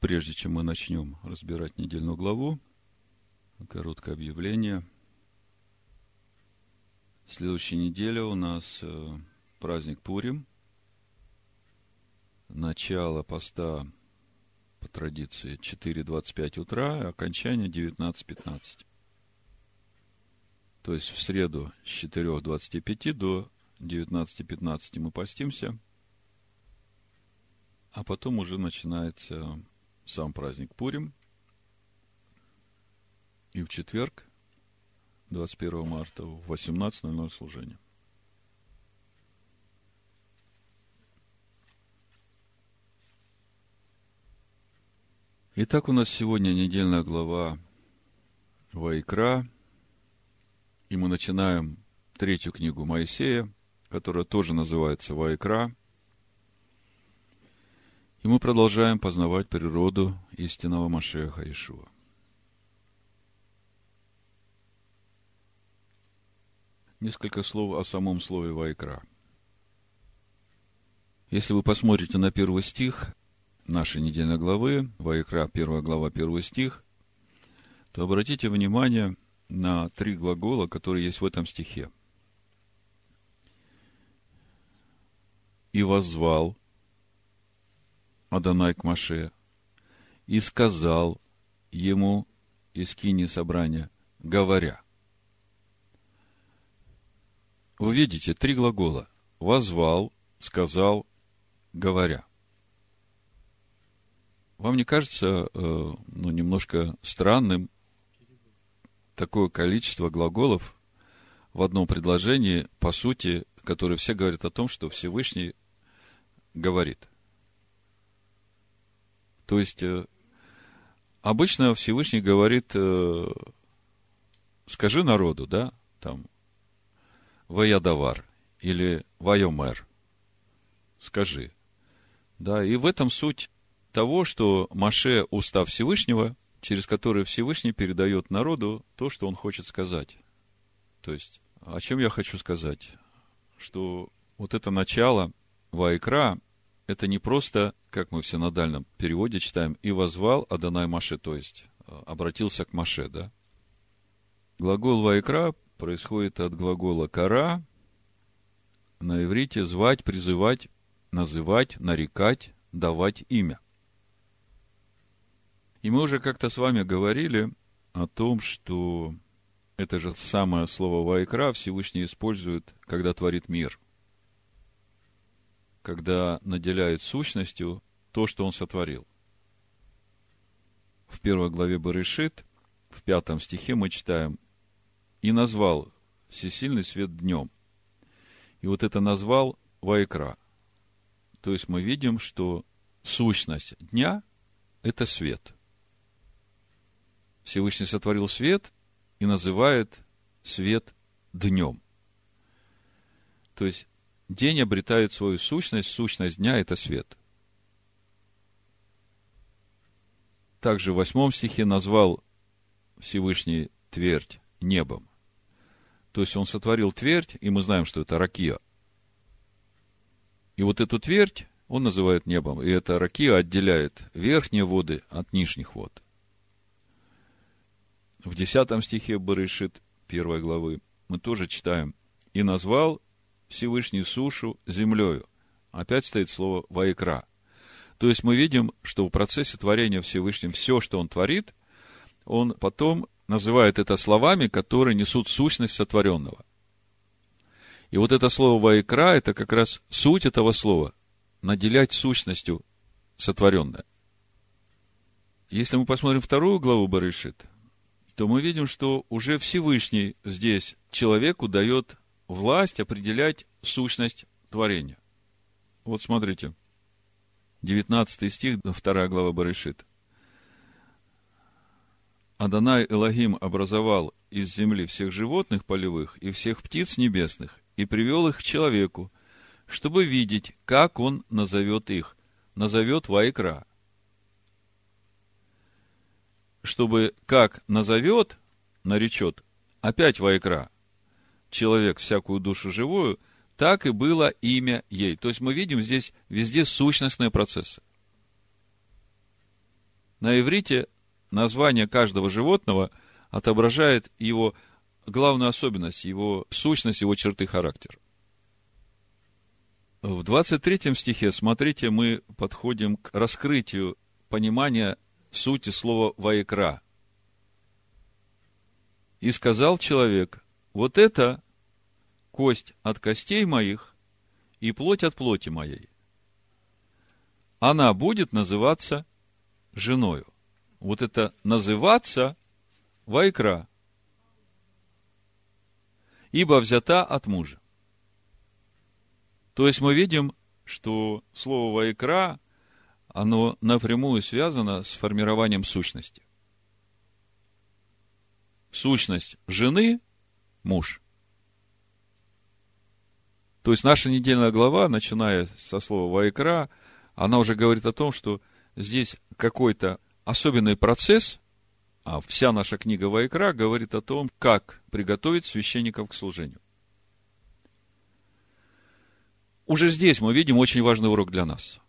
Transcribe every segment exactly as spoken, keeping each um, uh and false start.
Прежде чем мы начнем разбирать недельную главу, короткое объявление. Следующая неделя у нас праздник Пурим. Начало поста по традиции четыре двадцать пять утра, окончание девятнадцать пятнадцать. То есть в среду с четырех двадцати пяти до девятнадцати пятнадцати мы постимся, а потом уже начинается сам праздник Пурим. И в четверг, двадцать первого марта, в восемнадцать ноль ноль служение. Итак, у нас сегодня недельная глава Вайкра, и мы начинаем третью книгу Моисея, которая тоже называется Вайкра. И мы продолжаем познавать природу истинного Машиаха Иешуа. Несколько слов о самом слове «Вайкра». Если вы посмотрите на первый стих нашей недельной главы, «Вайкра», первая глава, первый стих, то обратите внимание на три глагола, которые есть в этом стихе. «И воззвал Адонай к Моше, и сказал ему из скинии собрания, говоря». Вы видите, три глагола. Воззвал, сказал, говоря. Вам не кажется, ну, немножко странным такое количество глаголов в одном предложении, по сути, которые все говорят о том, что Всевышний говорит? То есть, обычно Всевышний говорит, скажи народу, да, там, ваядавар или вайомер, скажи. Да, и в этом суть того, что Моше – устав Всевышнего, через который Всевышний передает народу то, что он хочет сказать. То есть, о чем я хочу сказать? Что вот это начало Вайкра – это не просто, как мы в синодальном переводе читаем, «и возвал Адонай Моше», то есть обратился к Моше, да? Глагол «вайкра» происходит от глагола «кара», на иврите «звать», «призывать», «называть», «нарекать», «давать имя». И мы уже как-то с вами говорили о том, что это же самое слово «вайкра» Всевышний использует, когда творит мир, когда наделяет сущностью то, что он сотворил. В первой главе Берешит, в пятом стихе мы читаем: «И назвал всесильный свет днем». И вот это назвал Вайкра. То есть мы видим, что сущность дня – это свет. Всевышний сотворил свет и называет свет днем. То есть день обретает свою сущность, сущность дня – это свет. Также в восьмом стихе назвал Всевышний твердь небом. То есть он сотворил твердь, и мы знаем, что это ракия. И вот эту твердь он называет небом, и эта ракия отделяет верхние воды от нижних вод. В десятом стихе Берешит, первой главы, мы тоже читаем: «И назвал Всевышний сушу землею». Опять стоит слово «вайкра». То есть мы видим, что в процессе творения Всевышним все, что он творит, он потом называет это словами, которые несут сущность сотворенного. И вот это слово «вайкра» – это как раз суть этого слова – наделять сущностью сотворенное. Если мы посмотрим вторую главу Берешит, то мы видим, что уже Всевышний здесь человеку дает власть определять сущность творения. Вот смотрите, девятнадцатый стих, вторая глава Берешит. «Адонай Элохим образовал из земли всех животных полевых и всех птиц небесных и привел их к человеку, чтобы видеть, как он назовет их». Назовет Вайкра. Чтобы как назовет, наречет, опять Вайкра. Человек всякую душу живую, так и было имя ей. То есть мы видим здесь везде сущностные процессы. На иврите название каждого животного отображает его главную особенность, его сущность, его черты характера. В двадцать третьем стихе, смотрите, мы подходим к раскрытию понимания сути слова «ваикра». «И сказал человек, вот это кость от костей моих и плоть от плоти моей. Она будет называться женою». Вот это «называться» «ваикра», «ибо взята от мужа». То есть мы видим, что слово «ваикра», оно напрямую связано с формированием сущности. Сущность жены – муж. То есть наша недельная глава, начиная со слова «ваикра», она уже говорит о том, что здесь какой-то особенный процесс, а вся наша книга «Ваикра» говорит о том, как приготовить священников к служению. Уже здесь мы видим очень важный урок для нас,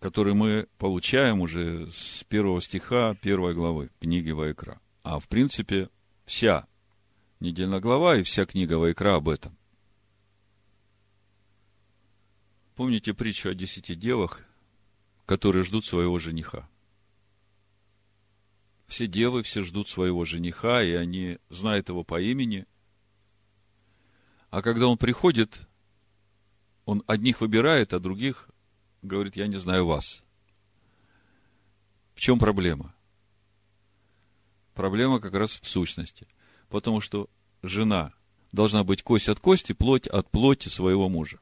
который мы получаем уже с первого стиха первой главы книги «Ваикра». А в принципе, вся недельная глава и вся книга «Ваикра» об этом. Помните притчу о десяти девах, которые ждут своего жениха? Все девы, все ждут своего жениха, и они знают его по имени. А когда он приходит, он одних выбирает, а других говорит, я не знаю вас. В чем проблема? Проблема как раз в сущности. Потому что жена должна быть кость от кости, плоть от плоти своего мужа.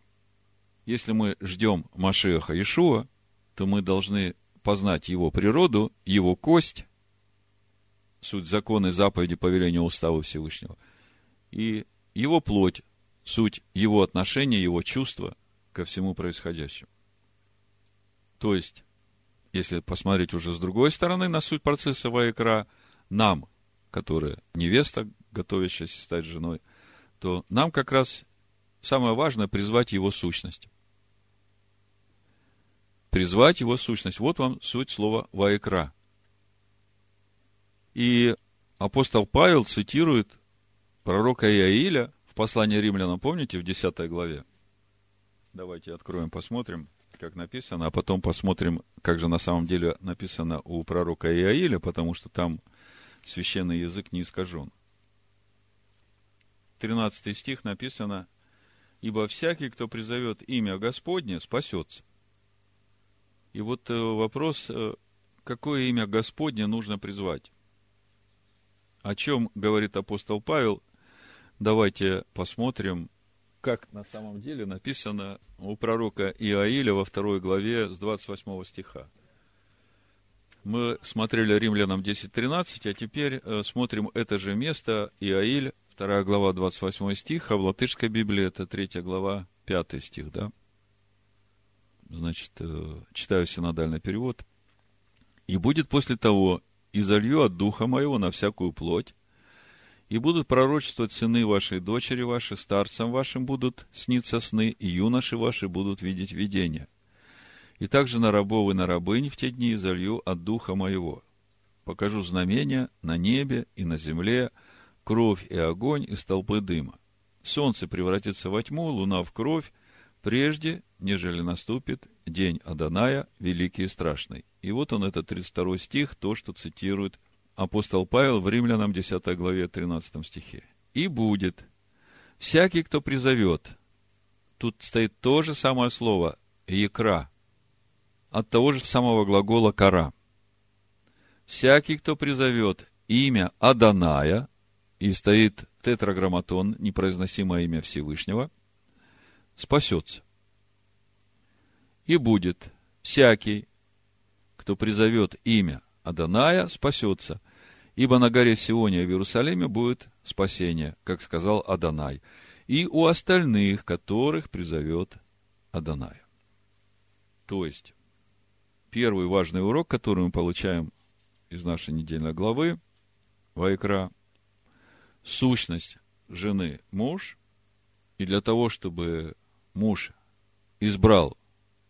Если мы ждем Машиаха Иешуа, то мы должны познать его природу, его кость, суть законы, заповеди, повеления, устава Всевышнего, и его плоть, суть его отношения, его чувства ко всему происходящему. То есть, если посмотреть уже с другой стороны на суть процесса «Ваикра», нам, которая невеста, готовящаяся стать женой, то нам как раз самое важное призвать его сущность. Призвать его сущность. Вот вам суть слова «Ваикра». И апостол Павел цитирует пророка Иаиля, послание римлянам, помните, в десятой главе? Давайте откроем, посмотрим, как написано, а потом посмотрим, как же на самом деле написано у пророка Иаиля, потому что там священный язык не искажен. тринадцатый стих написано, «Ибо всякий, кто призовет имя Господне, спасется». И вот вопрос, какое имя Господне нужно призвать? О чем говорит апостол Павел? Давайте посмотрим, как на самом деле написано у пророка Иаиля во второй главе с двадцать восьмого стиха. Мы смотрели Римлянам десять тринадцать, а теперь смотрим это же место, Иаиль, вторая глава, двадцать восьмой стих, а в латышской Библии это третья глава, пятый стих, да? Значит, читаю синодальный перевод. «И будет после того, и залью от духа моего на всякую плоть, и будут пророчествовать сыны ваши, дочери ваши, старцам вашим будут сниться сны, и юноши ваши будут видеть видения. И также на рабов и на рабынь в те дни изолью от духа моего. Покажу знамения на небе и на земле, кровь и огонь из столпы дыма. Солнце превратится во тьму, луна в кровь, прежде, нежели наступит день Адоная, великий и страшный». И вот он, это тридцать второй стих, то, что цитирует апостол Павел в Римлянам десятой главе тринадцатом стихе. «И будет всякий, кто призовет». Тут стоит то же самое слово «екра» от того же самого глагола «кара». «Всякий, кто призовет имя Адоная», и стоит тетраграмматон, непроизносимое имя Всевышнего, «спасется». «И будет всякий, кто призовет имя Адоная, спасется, ибо на горе Сионе и в Иерусалиме будет спасение, как сказал Адонай, и у остальных, которых призовет Адоная». То есть, первый важный урок, который мы получаем из нашей недельной главы, «Ваикра», сущность жены муж, и для того, чтобы муж избрал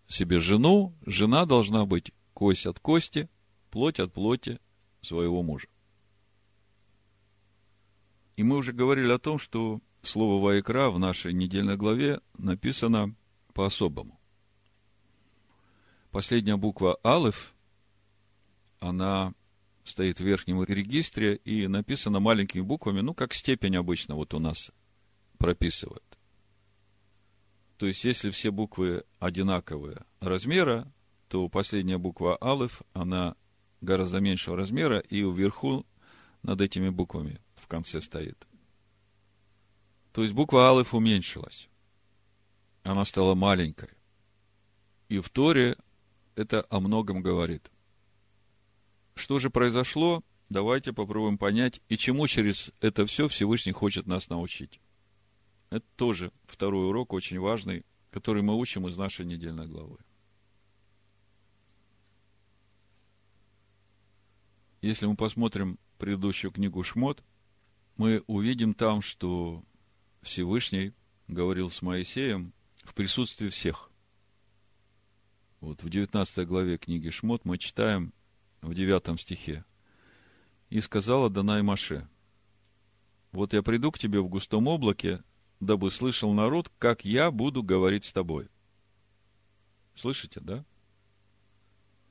себе жену, жена должна быть кость от кости, плоть от плоти своего мужа. И мы уже говорили о том, что слово «ваикра» в нашей недельной главе написано по-особому. Последняя буква «алеф», она стоит в верхнем регистре и написана маленькими буквами, ну, как степень обычно вот у нас прописывают. То есть, если все буквы одинаковые размера, то последняя буква «алеф», она гораздо меньшего размера, и вверху над этими буквами в конце стоит. То есть, буква «алеф» уменьшилась. Она стала маленькой. И в Торе это о многом говорит. Что же произошло? Давайте попробуем понять, и чему через это все Всевышний хочет нас научить. Это тоже второй урок, очень важный, который мы учим из нашей недельной главы. Если мы посмотрим предыдущую книгу «Шмот», мы увидим там, что Всевышний говорил с Моисеем в присутствии всех. Вот в девятнадцатой главе книги «Шмот» мы читаем в девятом стихе. «И сказал Адонай Моше: вот я приду к тебе в густом облаке, дабы слышал народ, как я буду говорить с тобой». Слышите, да?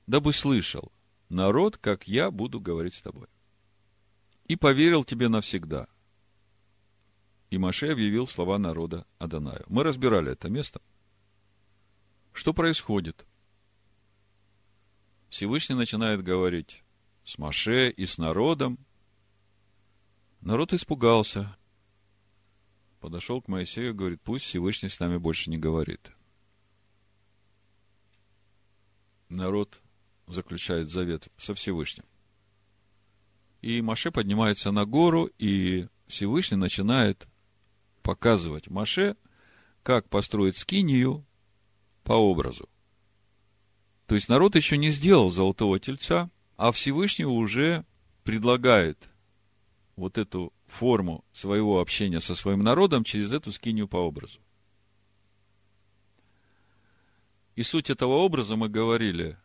«Дабы слышал народ, как я буду говорить с тобой. И поверил тебе навсегда». И Моше объявил слова народа Адонаю. Мы разбирали это место. Что происходит? Всевышний начинает говорить с Моше и с народом. Народ испугался. Подошел к Моисею и говорит: пусть Всевышний с нами больше не говорит. Народ заключает завет со Всевышним. И Моше поднимается на гору, и Всевышний начинает показывать Моше, как построить скинию по образу. То есть народ еще не сделал золотого тельца, а Всевышний уже предлагает вот эту форму своего общения со своим народом через эту скинию по образу. И суть этого образа, мы говорили,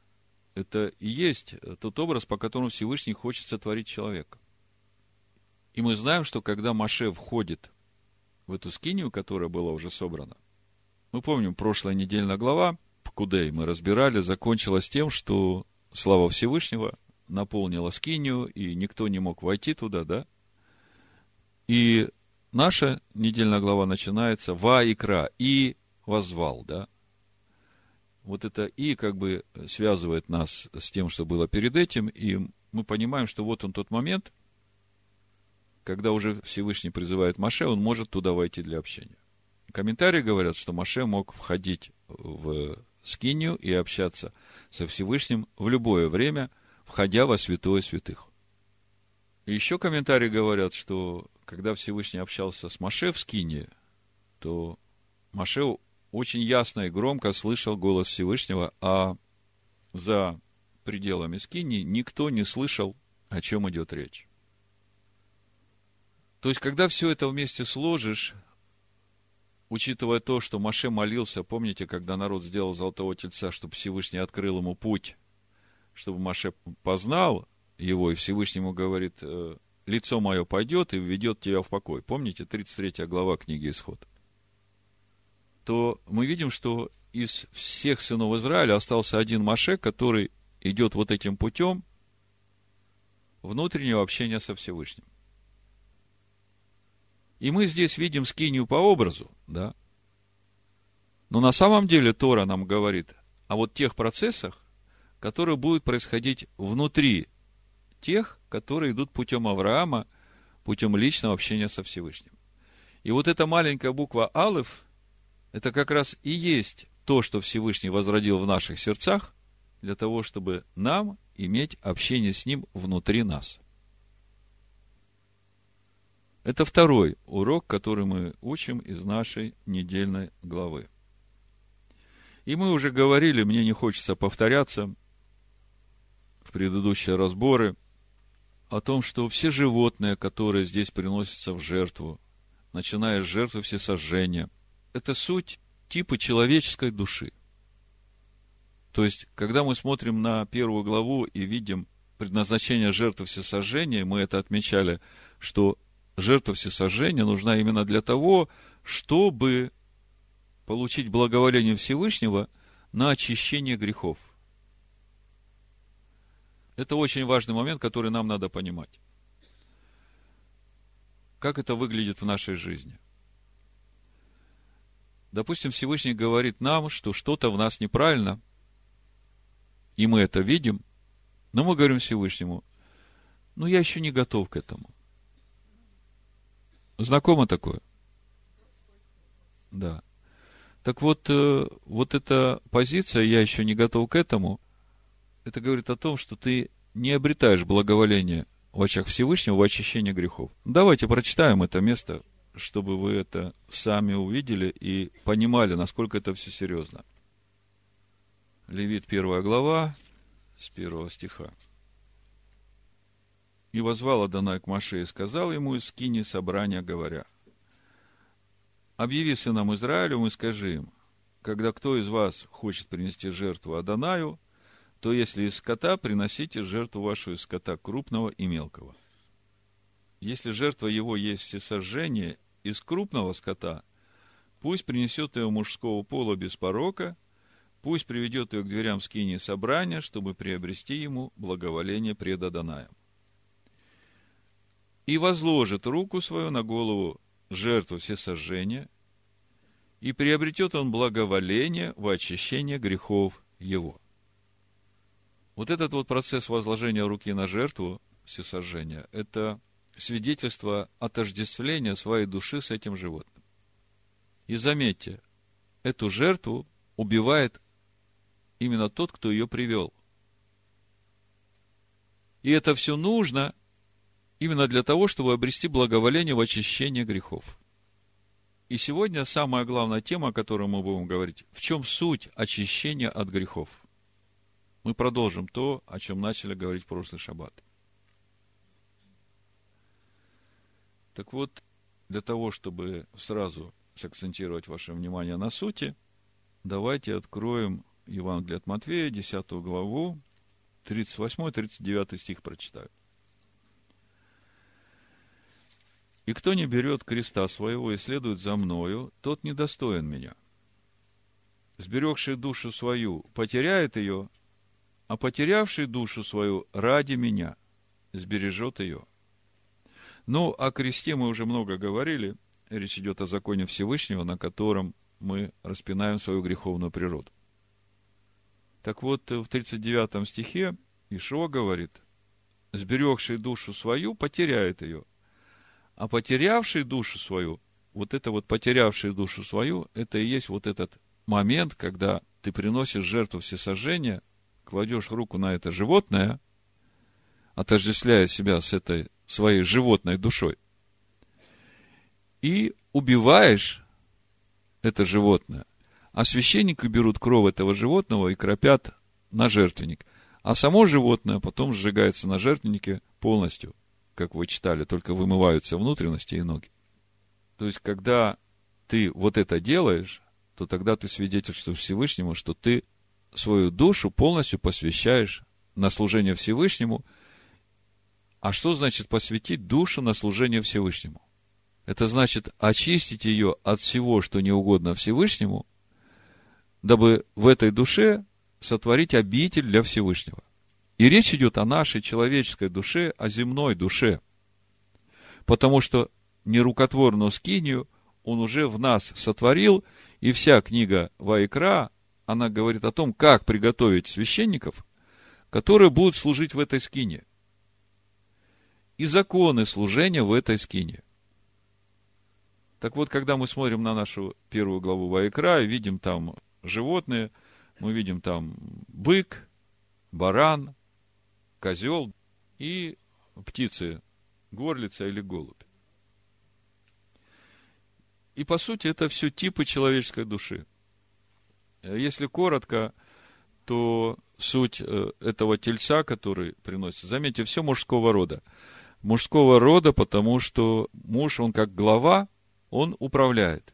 это и есть тот образ, по которому Всевышний хочет сотворить человека. И мы знаем, что когда Моше входит в эту скинию, которая была уже собрана, мы помним, прошлая недельная глава, Пкудей, мы разбирали, закончилась тем, что слава Всевышнего наполнила скинию, и никто не мог войти туда, да? И наша недельная глава начинается «Ваикра» — «и воззвал», да? Вот это «и» как бы связывает нас с тем, что было перед этим, и мы понимаем, что вот он тот момент, когда уже Всевышний призывает Моше, он может туда войти для общения. Комментарии говорят, что Моше мог входить в скинию и общаться со Всевышним в любое время, входя во святое святых. И еще комментарии говорят, что когда Всевышний общался с Моше в скинии, то Моше очень ясно и громко слышал голос Всевышнего, а за пределами скинии никто не слышал, о чем идет речь. То есть, когда все это вместе сложишь, учитывая то, что Моше молился, помните, когда народ сделал золотого тельца, чтобы Всевышний открыл ему путь, чтобы Моше познал его, и Всевышний ему говорит: лицо мое пойдет и введет тебя в покой. Помните, тридцать третья глава книги Исход. То мы видим, что из всех сынов Израиля остался один Моше, который идет вот этим путем внутреннего общения со Всевышним. И мы здесь видим скинию по образу, да? Но на самом деле Тора нам говорит о вот тех процессах, которые будут происходить внутри тех, которые идут путем Авраама, путем личного общения со Всевышним. И вот эта маленькая буква «алеф» – это как раз и есть то, что Всевышний возродил в наших сердцах, для того, чтобы нам иметь общение с Ним внутри нас. Это второй урок, который мы учим из нашей недельной главы. И мы уже говорили, мне не хочется повторяться, в предыдущие разборы, о том, что все животные, которые здесь приносятся в жертву, начиная с жертвы всесожжения, это суть типа человеческой души. То есть, когда мы смотрим на первую главу и видим предназначение жертвы всесожжения, мы это отмечали, что жертва всесожжения нужна именно для того, чтобы получить благоволение Всевышнего на очищение грехов. Это очень важный момент, который нам надо понимать. Как это выглядит в нашей жизни? Допустим, Всевышний говорит нам, что что-то в нас неправильно, и мы это видим, но мы говорим Всевышнему: ну, я еще не готов к этому. Знакомо такое? Да. Так вот, вот эта позиция «я еще не готов к этому», это говорит о том, что ты не обретаешь благоволение в очах Всевышнего в очищении грехов. Давайте прочитаем это место, чтобы вы это сами увидели и понимали, насколько это все серьезно. Левит, первая глава, с первого стиха. «И возвал Адонай к Моше и сказал ему из скинии собрания, говоря: объяви сынам Израилевым и скажи им: когда кто из вас хочет принести жертву Адонаю, то если из скота, приносите жертву вашу из скота крупного и мелкого. Если жертва его есть всесожжение из крупного скота, пусть принесет ее мужского пола без порока, пусть приведет ее к дверям скинии собрания, чтобы приобрести ему благоволение пред Адонаем. И возложит руку свою на голову жертву всесожжения, и приобретет он благоволение в очищение грехов его». Вот этот вот процесс возложения руки на жертву всесожжения – это свидетельство отождествления своей души с этим животным. И заметьте, эту жертву убивает именно тот, кто ее привел. И это все нужно именно для того, чтобы обрести благоволение в очищении грехов. И сегодня самая главная тема, о которой мы будем говорить: в чем суть очищения от грехов. Мы продолжим то, о чем начали говорить в прошлый шаббат. Так вот, для того, чтобы сразу сакцентировать ваше внимание на сути, давайте откроем Евангелие от Матфея, десятую главу, тридцать восьмой тридцать девятый стих прочитаю. «И кто не берет креста своего и следует за мною, тот недостоин меня. Сберегший душу свою потеряет ее, а потерявший душу свою ради меня сбережет ее». Ну, о кресте мы уже много говорили. Речь идет о законе Всевышнего, на котором мы распинаем свою греховную природу. Так вот, в тридцать девятом стихе Ишуа говорит: «Сберегший душу свою потеряет ее, а потерявший душу свою», вот это вот потерявший душу свою, это и есть вот этот момент, когда ты приносишь жертву всесожжения, кладешь руку на это животное, отождествляя себя с этой своей животной душой, и убиваешь это животное. А священники берут кровь этого животного и кропят на жертвенник. А само животное потом сжигается на жертвеннике полностью, как вы читали, только вымываются внутренности и ноги. То есть, когда ты вот это делаешь, то тогда ты свидетельствуешь Всевышнему, что ты свою душу полностью посвящаешь на служение Всевышнему. А что значит посвятить душу на служение Всевышнему? Это значит очистить ее от всего, что не угодно Всевышнему, дабы в этой душе сотворить обитель для Всевышнего. И речь идет о нашей человеческой душе, о земной душе. Потому что нерукотворную скинию он уже в нас сотворил, и вся книга Ваикра, она говорит о том, как приготовить священников, которые будут служить в этой скинии. И законы служения в этой скинии. Так вот, когда мы смотрим на нашу первую главу Ваикра, видим там животные, мы видим там бык, баран, козел и птицы, горлица или голубь. И, по сути, это все типы человеческой души. Если коротко, то суть этого тельца, который приносится, заметьте, все мужского рода. Мужского рода, потому что муж, он как глава, он управляет.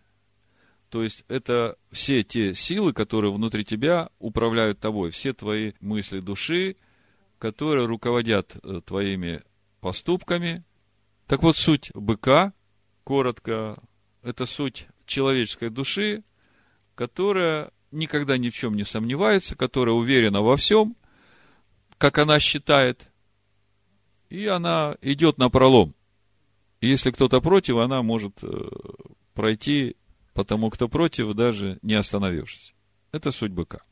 То есть, это все те силы, которые внутри тебя управляют тобой, все твои мысли души, которые руководят твоими поступками. Так вот, суть быка, коротко, это суть человеческой души, которая никогда ни в чем не сомневается, которая уверена во всем, как она считает, и она идет напролом. И если кто-то против, она может пройти по тому, кто против, даже не остановившись. Это суть быка.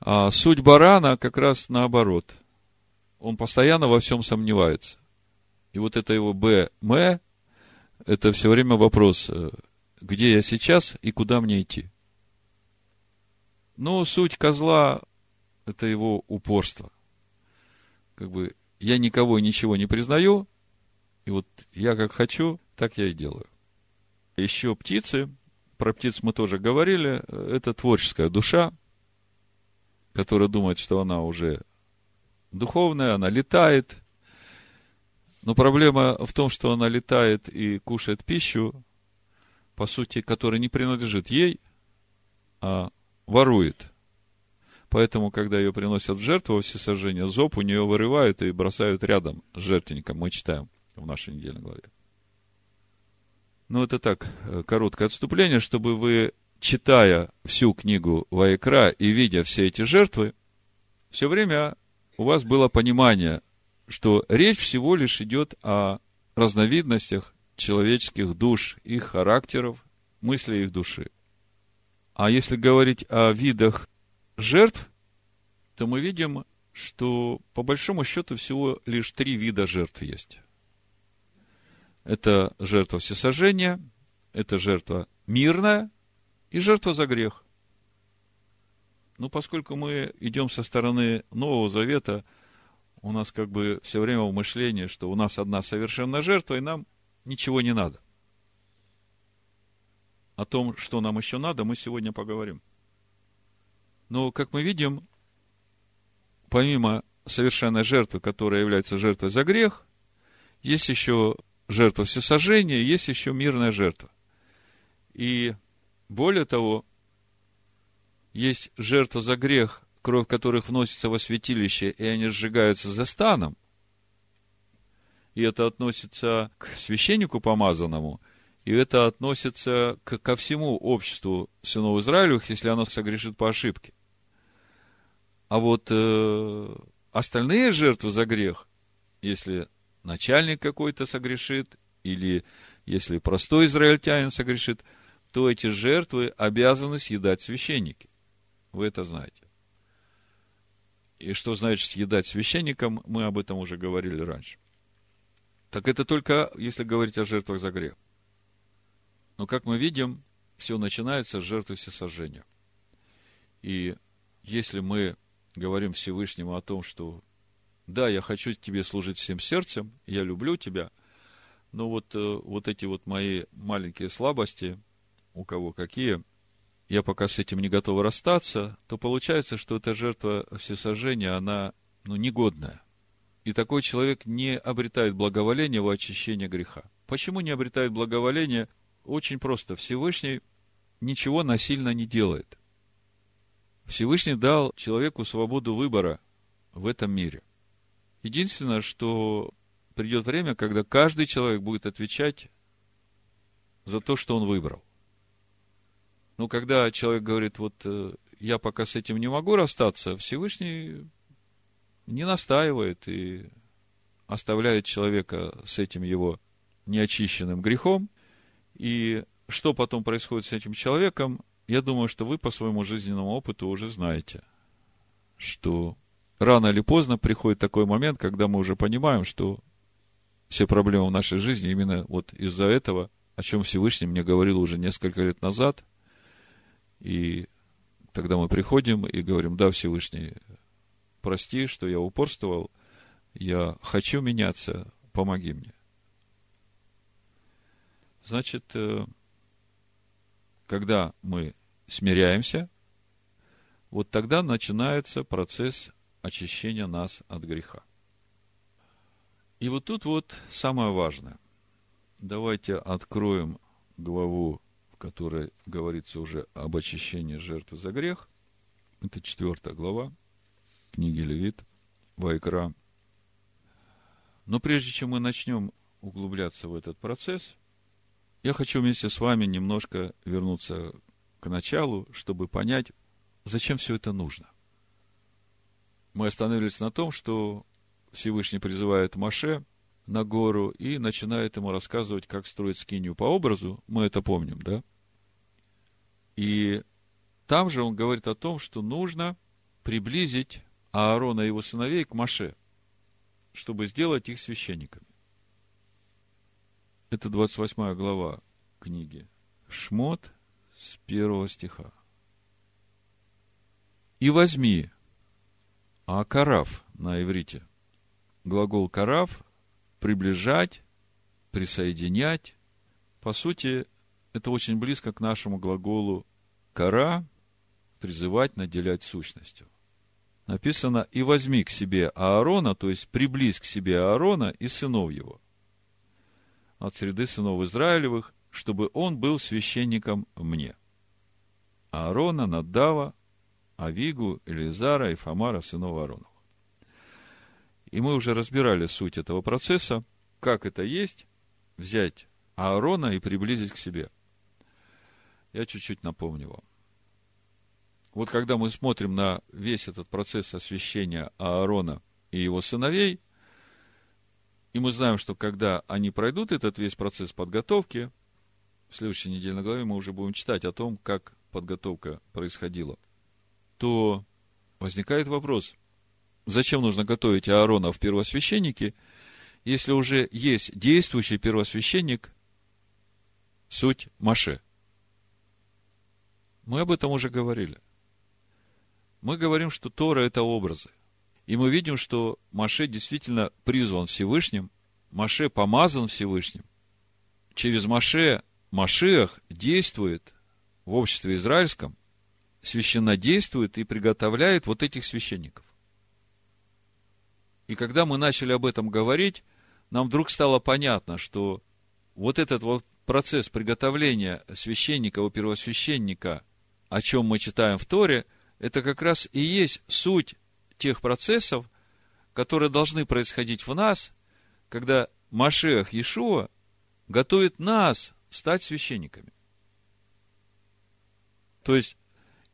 А суть барана как раз наоборот. Он постоянно во всем сомневается. И вот это его бэ эм, это все время вопрос, где я сейчас и куда мне идти. Но суть козла – это его упорство. Как бы я никого и ничего не признаю, и вот я как хочу, так я и делаю. Еще птицы, про птиц мы тоже говорили, это творческая душа, которая думает, что она уже духовная, она летает. Но проблема в том, что она летает и кушает пищу, по сути, которая не принадлежит ей, а ворует. Поэтому, когда ее приносят в жертву во всесожжение, зоб у нее вырывают и бросают рядом с жертвенником. Мы читаем в нашей недельной главе. Ну, это так, короткое отступление, чтобы вы, читая всю книгу Ваикра и видя все эти жертвы, все время у вас было понимание, что речь всего лишь идет о разновидностях человеческих душ, их характеров, мыслей их души. А если говорить о видах жертв, то мы видим, что по большому счету всего лишь три вида жертв есть. Это жертва всесожжения, это жертва мирная и жертва за грех. Ну, поскольку мы идем со стороны Нового Завета, у нас как бы все время в мышлении, что у нас одна совершенная жертва, и нам ничего не надо. О том, что нам еще надо, мы сегодня поговорим. Но, как мы видим, помимо совершенной жертвы, которая является жертвой за грех, есть еще жертва всесожжения, есть еще мирная жертва. И более того, есть жертва за грех, кровь которых вносится во святилище, и они сжигаются за станом. И это относится к священнику помазанному, и это относится к, ко всему обществу сынов Израилевых, если оно согрешит по ошибке. А вот э, остальные жертвы за грех, если начальник какой-то согрешит, или если простой израильтянин согрешит, то эти жертвы обязаны съедать священники. Вы это знаете. И что значит съедать священникам, мы об этом уже говорили раньше. Так это только, если говорить о жертвах за грех. Но, как мы видим, все начинается с жертвы всесожжения. И если мы говорим Всевышнему о том, что да, я хочу тебе служить всем сердцем, я люблю тебя, но вот, вот эти вот мои маленькие слабости, у кого какие, я пока с этим не готов расстаться, то получается, что эта жертва всесожжения, она, ну, негодная. И такой человек не обретает благоволение во очищение греха. Почему не обретает благоволение? Очень просто. Всевышний ничего насильно не делает. Всевышний дал человеку свободу выбора в этом мире. Единственное, что придет время, когда каждый человек будет отвечать за то, что он выбрал. Но когда человек говорит, вот я пока с этим не могу расстаться, Всевышний не настаивает и оставляет человека с этим его неочищенным грехом. И что потом происходит с этим человеком, я думаю, что вы по своему жизненному опыту уже знаете, что рано или поздно приходит такой момент, когда мы уже понимаем, что все проблемы в нашей жизни именно вот из-за этого, о чем Всевышний мне говорил уже несколько лет назад. И тогда мы приходим и говорим, да, Всевышний, прости, что я упорствовал, я хочу меняться, помоги мне. Значит, когда мы смиряемся, вот тогда начинается процесс очищения нас от греха. И вот тут вот самое важное. Давайте откроем главу, которой говорится уже об очищении жертвы за грех. Это четвертая глава книги Левит. Вайкра. Но прежде чем мы начнем углубляться в этот процесс, я хочу вместе с вами немножко вернуться к началу, чтобы понять, зачем все это нужно. Мы остановились на том, что Всевышний призывает Моше на гору и начинает ему рассказывать, как строить скинию по образу. Мы это помним, да? И там же он говорит о том, что нужно приблизить Аарона и его сыновей к Моше, чтобы сделать их священниками. Это двадцать восьмая глава книги Шмот с первого стиха. «И возьми акарав» на иврите. Глагол «карав» – приближать, присоединять. По сути, это очень близко к нашему глаголу «кара» – призывать, наделять сущностью. Написано «и возьми к себе Аарона», то есть приблизь к себе Аарона и сынов его, от среды сынов Израилевых, чтобы он был священником мне. Аарона, Наддава, Авигу, Элизара и Фамара, сынов Ааронова. И мы уже разбирали суть этого процесса, как это есть взять Аарона и приблизить к себе. Я чуть-чуть напомню вам. Вот когда мы смотрим на весь этот процесс освящения Аарона и его сыновей, и мы знаем, что когда они пройдут этот весь процесс подготовки, в следующей недельной главе мы уже будем читать о том, как подготовка происходила, то возникает вопрос, зачем нужно готовить Аарона в первосвященнике, если уже есть действующий первосвященник, суть Моше? Мы об этом уже говорили. Мы говорим, что Тора – это образы. И мы видим, что Моше действительно призван Всевышним, Моше помазан Всевышним. Через Моше Машиах действует в обществе израильском, священнодействует и приготовляет вот этих священников. И когда мы начали об этом говорить, нам вдруг стало понятно, что вот этот вот процесс приготовления священника у первосвященника, о чем мы читаем в Торе, это как раз и есть суть тех процессов, которые должны происходить в нас, когда Машиах Иешуа готовит нас стать священниками. То есть,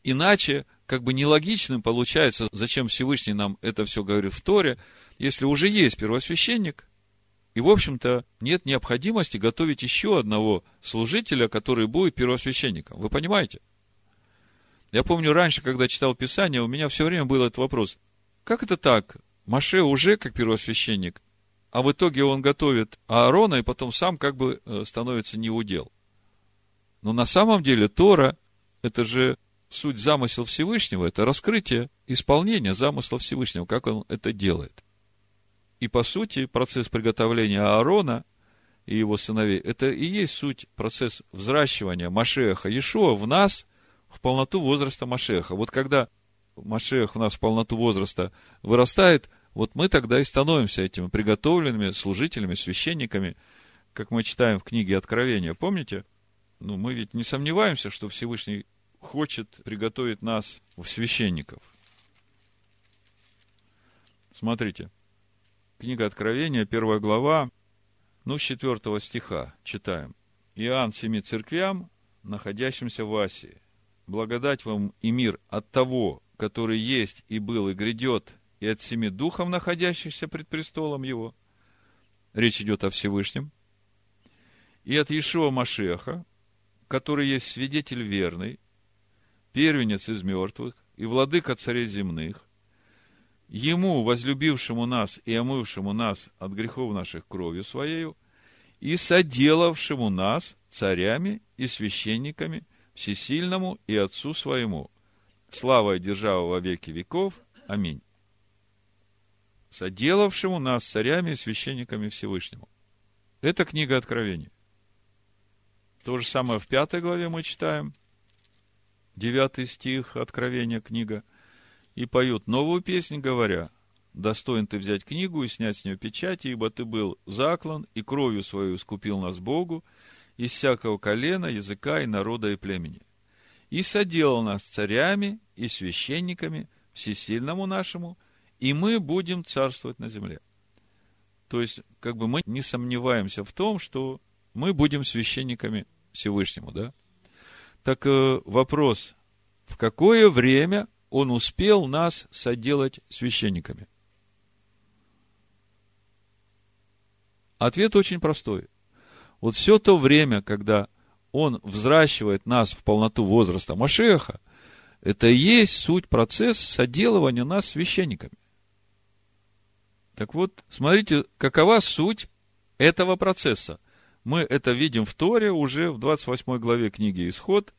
иначе, как бы нелогичным получается, зачем Всевышний нам это все говорит в Торе, если уже есть первосвященник, и, в общем-то, нет необходимости готовить еще одного служителя, который будет первосвященником. Вы понимаете? Я помню, раньше, когда читал Писание, у меня все время был этот вопрос. Как это так? Моше уже как первосвященник, а в итоге он готовит Аарона и потом сам как бы становится неудел. Но на самом деле Тора – это же суть замысла Всевышнего, это раскрытие, исполнение замысла Всевышнего, как он это делает. И по сути процесс приготовления Аарона и его сыновей – это и есть суть, процесс взращивания Машеха Иешуа в нас в полноту возраста Машеха. Вот когда Машех у нас в полноту возраста вырастает, вот мы тогда и становимся этими приготовленными служителями, священниками, как мы читаем в книге Откровения. Помните? Ну, мы ведь не сомневаемся, что Всевышний хочет приготовить нас в священников. Смотрите. Книга Откровения, первая глава, ну, с четвертого стиха читаем. «Иоанн семи церквям, находящимся в Асии, благодать вам и мир от того, который есть и был и грядет, и от семи духов, находящихся пред престолом его». Речь идет о Всевышнем. «И от Иешуа Машеха, который есть свидетель верный, первенец из мертвых и владыка царей земных, ему, возлюбившему нас и омывшему нас от грехов наших кровью своею, и соделавшему нас царями и священниками всесильному и Отцу своему, слава и держава во веки веков. Аминь». Соделавшему нас царями и священниками Всевышнему. Это книга Откровения. То же самое в пятой главе мы читаем. Девятый стих, Откровения, книга. «И поют новую песнь, говоря: достоин ты взять книгу и снять с нее печати, ибо ты был заклан, и кровью свою искупил нас Богу, из всякого колена, языка и народа и племени. И соделал нас царями и священниками всесильному нашему, и мы будем царствовать на земле. То есть, как бы мы не сомневаемся в том, что мы будем священниками Всевышнему, да? Так вопрос, в какое время он успел нас соделать священниками? Ответ очень простой. Вот все то время, когда он взращивает нас в полноту возраста Машеха, это и есть суть процесс соделывания нас священниками. Так вот, смотрите, какова суть этого процесса. Мы это видим в Торе уже в двадцать восьмой главе книги Исход.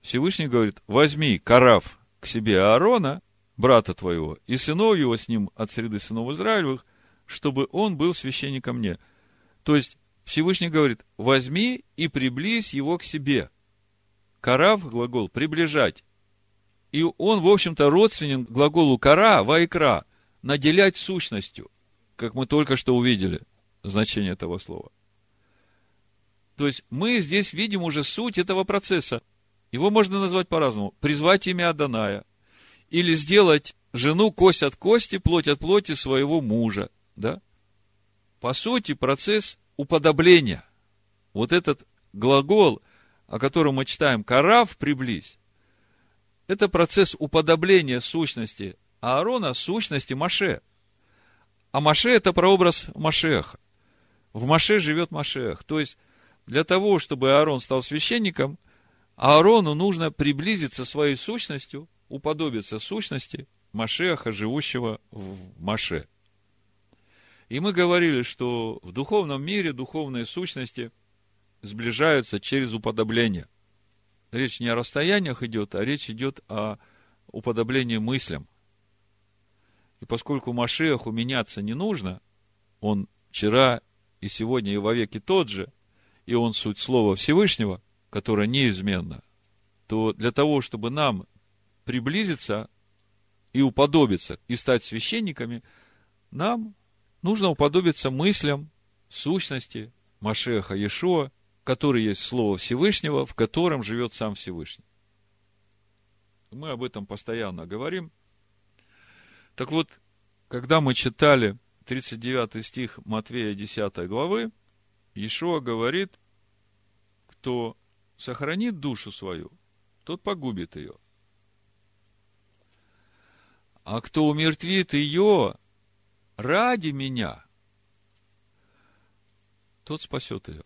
Всевышний говорит: возьми Караф к себе Аарона, брата твоего, и сынов его с ним от среды сынов Израилевых, чтобы он был священником мне. То есть, Всевышний говорит: возьми и приблизь его к себе. Карав, глагол, приближать. И он, в общем-то, родственен глаголу кара, вайкра, наделять сущностью, как мы только что увидели значение этого слова. То есть, мы здесь видим уже суть этого процесса. Его можно назвать по-разному. Призвать имя Адоная. Или сделать жену кость от кости, плоть от плоти своего мужа. Да? По сути, процесс уподобления. Вот этот глагол, о котором мы читаем, «карав», «приблизь», это процесс уподобления сущности Аарона сущности Маше. А Маше – это прообраз Машеха. В Маше живет Машех. То есть, для того, чтобы Аарон стал священником, Аарону нужно приблизиться своей сущностью, уподобиться сущности Машеха, живущего в Маше. И мы говорили, что в духовном мире духовные сущности сближаются через уподобление. Речь не о расстояниях идет, а речь идет о уподоблении мыслям. И поскольку Машиаху меняться не нужно, он вчера и сегодня и вовеки тот же, и он суть слова Всевышнего, которое неизменно, то для того, чтобы нам приблизиться и уподобиться, и стать священниками, нам нужно уподобиться мыслям, сущности Машеха Иешуа, который есть Слово Всевышнего, в котором живет сам Всевышний. Мы об этом постоянно говорим. Так вот, когда мы читали тридцать девятый стих Матвея десятой главы, Иешуа говорит: кто сохранит душу свою, тот погубит ее. А кто умертвит ее ради меня, тот спасет ее.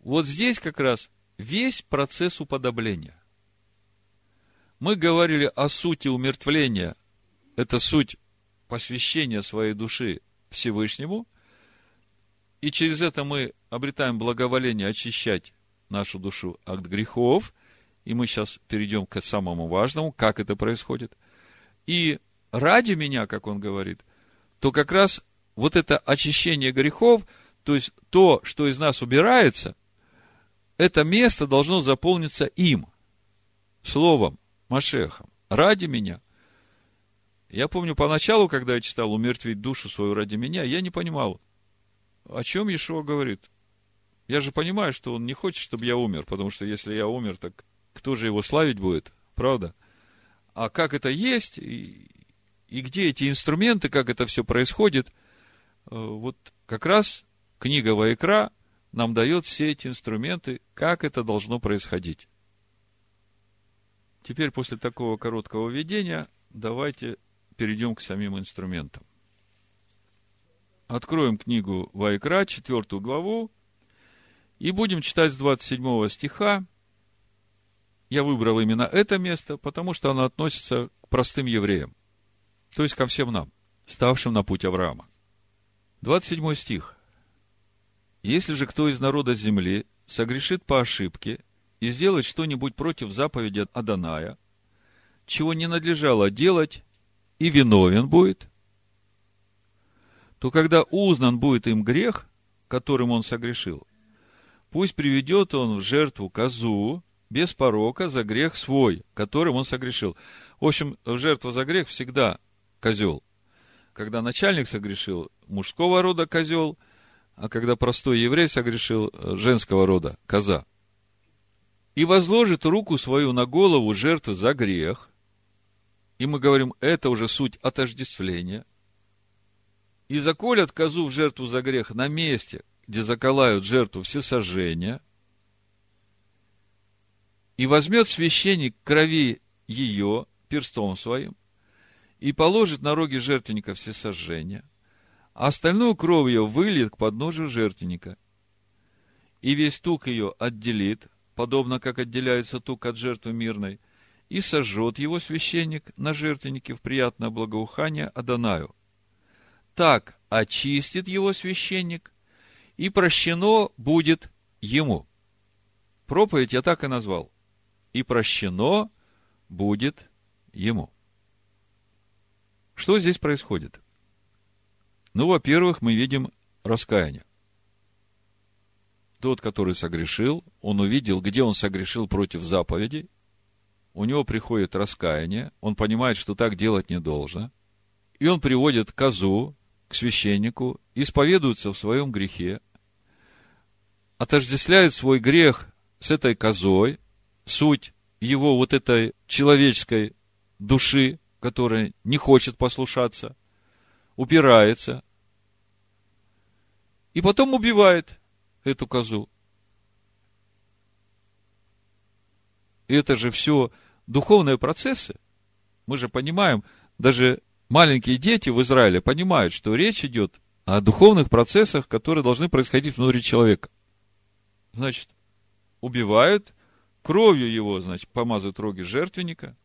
Вот здесь как раз весь процесс уподобления. Мы говорили о сути умертвления. Это суть посвящения своей души Всевышнему. И через это мы обретаем благоволение очищать нашу душу от грехов. И мы сейчас перейдем к самому важному, как это происходит. И ради меня, как он говорит, то как раз вот это очищение грехов, то есть то, что из нас убирается, это место должно заполниться им, словом, Машехом, ради меня. Я помню, поначалу, когда я читал «умертвить душу свою ради меня», я не понимал, о чем Иешуа говорит. Я же понимаю, что он не хочет, чтобы я умер, потому что если я умер, так кто же его славить будет, правда? А как это есть, и, и где эти инструменты, как это все происходит, вот как раз книга Вайкра нам дает все эти инструменты, как это должно происходить. Теперь после такого короткого введения давайте перейдем к самим инструментам. Откроем книгу Вайкра, четвёртую главу, и будем читать с двадцать седьмого стиха. Я выбрал именно это место, потому что оно относится к простым евреям, то есть ко всем нам, ставшим на путь Авраама. двадцать седьмой стих. Если же кто из народа земли согрешит по ошибке и сделает что-нибудь против заповеди Адоная, чего не надлежало делать, и виновен будет, то когда узнан будет им грех, которым он согрешил, пусть приведет он в жертву козу без порока за грех свой, которым он согрешил. В общем, жертва за грех всегда козел. Когда начальник согрешил, мужского рода козел, а когда простой еврей согрешил, женского рода коза. И возложит руку свою на голову жертвы за грех, И мы говорим, это уже суть отождествления. И заколят козу в жертву за грех на месте, где заколают жертву всесожжения. И возьмет священник крови ее перстом своим и положит на роги жертвенника всесожжения, а остальную кровь ее выльет к подножию жертвенника. И весь тук ее отделит, подобно как отделяется тук от жертвы мирной, и сожжет его священник на жертвеннике в приятное благоухание Адонаю. Так очистит его священник, и прощено будет ему. Проповедь я так и назвал. И прощено будет ему. Что здесь происходит? Ну, во-первых, мы видим раскаяние. Тот, который согрешил, он увидел, где он согрешил против заповеди. У него приходит раскаяние, он понимает, что так делать не должно. И он приводит козу к священнику, исповедуется в своем грехе, отождествляет свой грех с этой козой, суть его вот этой человеческой души, которая не хочет послушаться, упирается, и потом убивает эту козу. Это же все духовные процессы. Мы же понимаем, даже маленькие дети в Израиле понимают, что речь идет о духовных процессах, которые должны происходить внутри человека. Значит, убивают, кровью его, значит, помазывают роги жертвенника.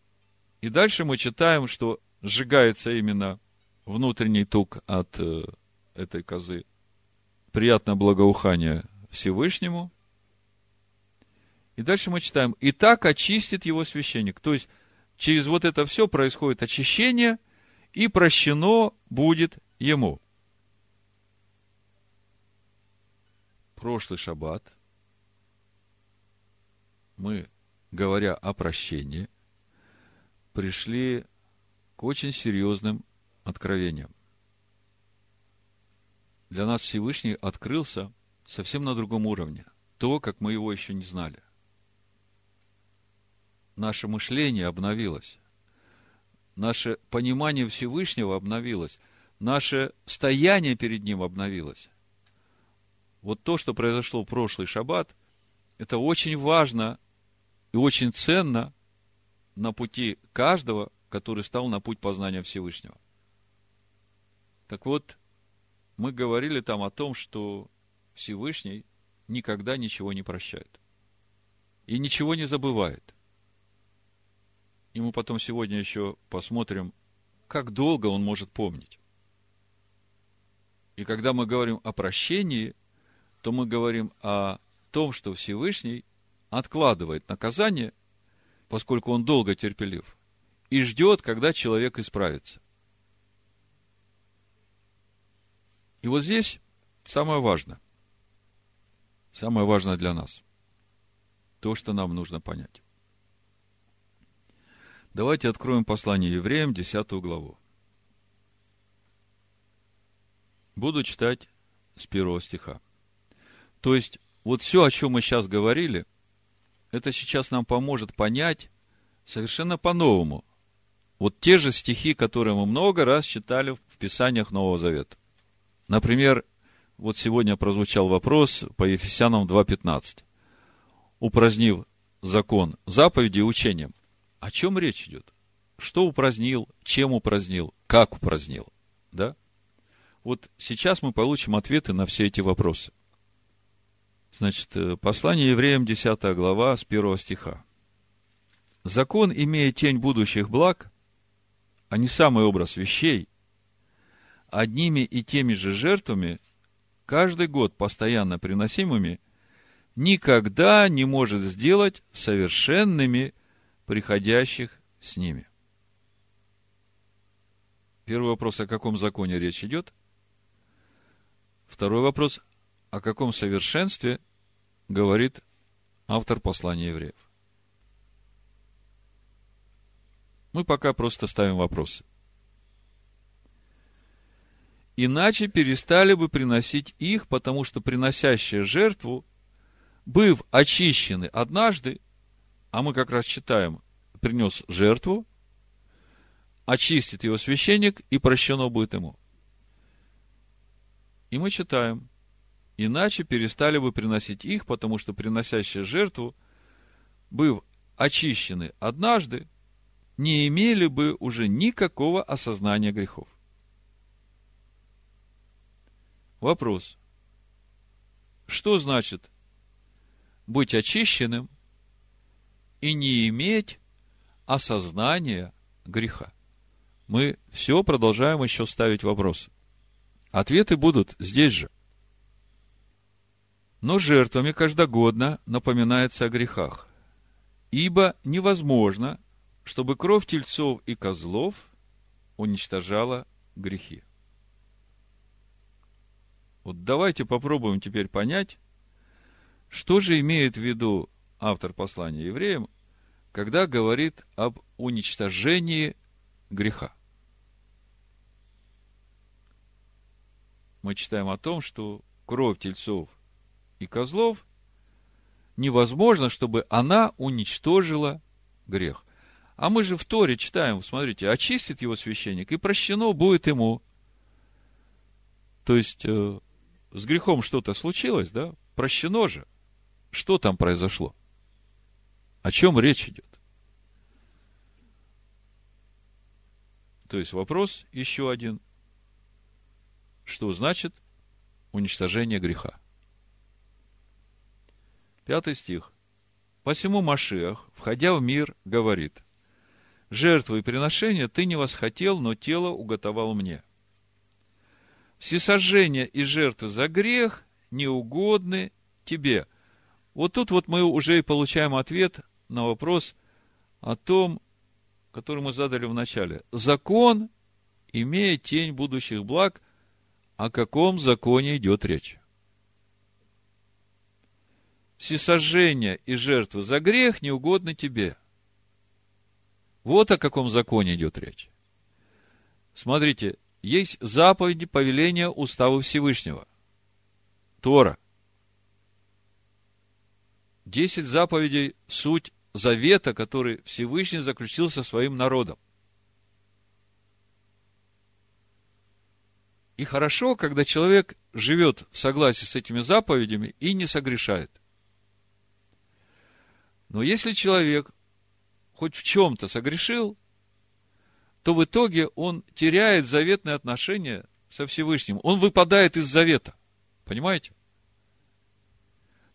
И дальше мы читаем, что сжигается именно внутренний тук от э, этой козы. Приятное благоухание Всевышнему. И дальше мы читаем, и так очистит его священник. То есть, через вот это все происходит очищение, и прощено будет ему. Прошлый шаббат мы, говоря о прощении, пришли к очень серьезным откровениям. Для нас Всевышний открылся совсем на другом уровне, то, как мы его еще не знали. Наше мышление обновилось, наше понимание Всевышнего обновилось, наше стояние перед Ним обновилось. Вот то, что произошло в прошлый шаббат, это очень важно и очень ценно на пути каждого, который стал на путь познания Всевышнего. Так вот, мы говорили там о том, что Всевышний никогда ничего не прощает и ничего не забывает. И мы потом сегодня еще посмотрим, как долго он может помнить. И когда мы говорим о прощении, то мы говорим о том, что Всевышний откладывает наказание, поскольку он долго терпелив, и ждет, когда человек исправится. И вот здесь самое важное, самое важное для нас, то, что нам нужно понять. Давайте откроем послание евреям, десятую главу. Буду читать с первого стиха. То есть, вот все, о чем мы сейчас говорили, это сейчас нам поможет понять совершенно по-новому. Вот те же стихи, которые мы много раз читали в Писаниях Нового Завета. Например, вот сегодня прозвучал вопрос по Ефесянам два пятнадцать. Упразднив закон заповеди учением. О чем речь идет? Что упразднил, чем упразднил, как упразднил? Да? Вот сейчас мы получим ответы на все эти вопросы. Значит, послание евреям, десятая глава, с первого стиха. Закон, имея тень будущих благ, а не самый образ вещей, одними и теми же жертвами, каждый год постоянно приносимыми, никогда не может сделать совершенными приходящих с ними. Первый вопрос, о каком законе речь идет? Второй вопрос, о каком совершенстве говорит автор послания евреев? Мы пока просто ставим вопросы. Иначе перестали бы приносить их, потому что приносящие жертву, быв очищены однажды, а мы как раз читаем, принес жертву, очистит его священник, и прощено будет ему. И мы читаем: иначе перестали бы приносить их, потому что приносящие жертву, быв очищены однажды, не имели бы уже никакого осознания грехов. Вопрос: что значит быть очищенным и не иметь осознания греха? Мы все продолжаем еще ставить вопросы. Ответы будут здесь же. Но жертвами каждогодно напоминается о грехах, ибо невозможно, чтобы кровь тельцов и козлов уничтожала грехи. Вот давайте попробуем теперь понять, что же имеет в виду автор послания евреям, когда говорит об уничтожении греха. Мы читаем о том, что кровь тельцов и козлов невозможно, чтобы она уничтожила грех. А мы же в Торе читаем, смотрите, очистит его священник, и прощено будет ему. То есть, э, с грехом что-то случилось, да? Прощено же. Что там произошло? О чем речь идет? То есть, вопрос еще один. Что значит уничтожение греха? Пятый стих. «Посему Машиах, входя в мир, говорит: жертвы и приношения ты не восхотел, но тело уготовал мне. Всесожжения и жертвы за грех неугодны тебе». Вот тут вот мы уже и получаем ответ на вопрос о том, который мы задали в начале. Закон, имея тень будущих благ, о каком законе идет речь? Всесожжения и жертвы за грех неугодны тебе. Вот о каком законе идет речь. Смотрите, есть заповеди, повеления, уставы Всевышнего. Тора. Десять заповедей – суть завета, который Всевышний заключил со своим народом. И хорошо, когда человек живет в согласии с этими заповедями и не согрешает. Но если человек хоть в чем-то согрешил, то в итоге он теряет заветные отношения со Всевышним. Он выпадает из завета. Понимаете?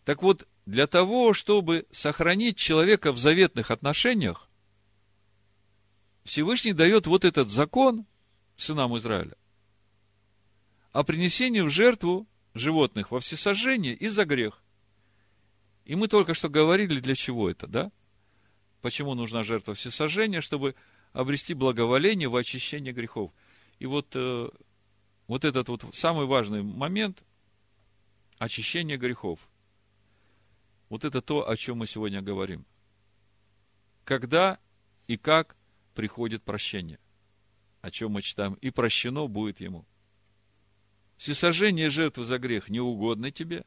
Так вот, для того, чтобы сохранить человека в заветных отношениях, Всевышний дает вот этот закон сынам Израиля о принесении в жертву животных во всесожжение и за грех. И мы только что говорили, для чего это, да? Почему нужна жертва всесожжения, чтобы обрести благоволение в очищении грехов. И вот, вот этот вот самый важный момент – очищение грехов. Вот это то, о чем мы сегодня говорим. Когда и как приходит прощение, о чем мы читаем. И прощено будет ему. Всесожжение жертвы за грех неугодны тебе.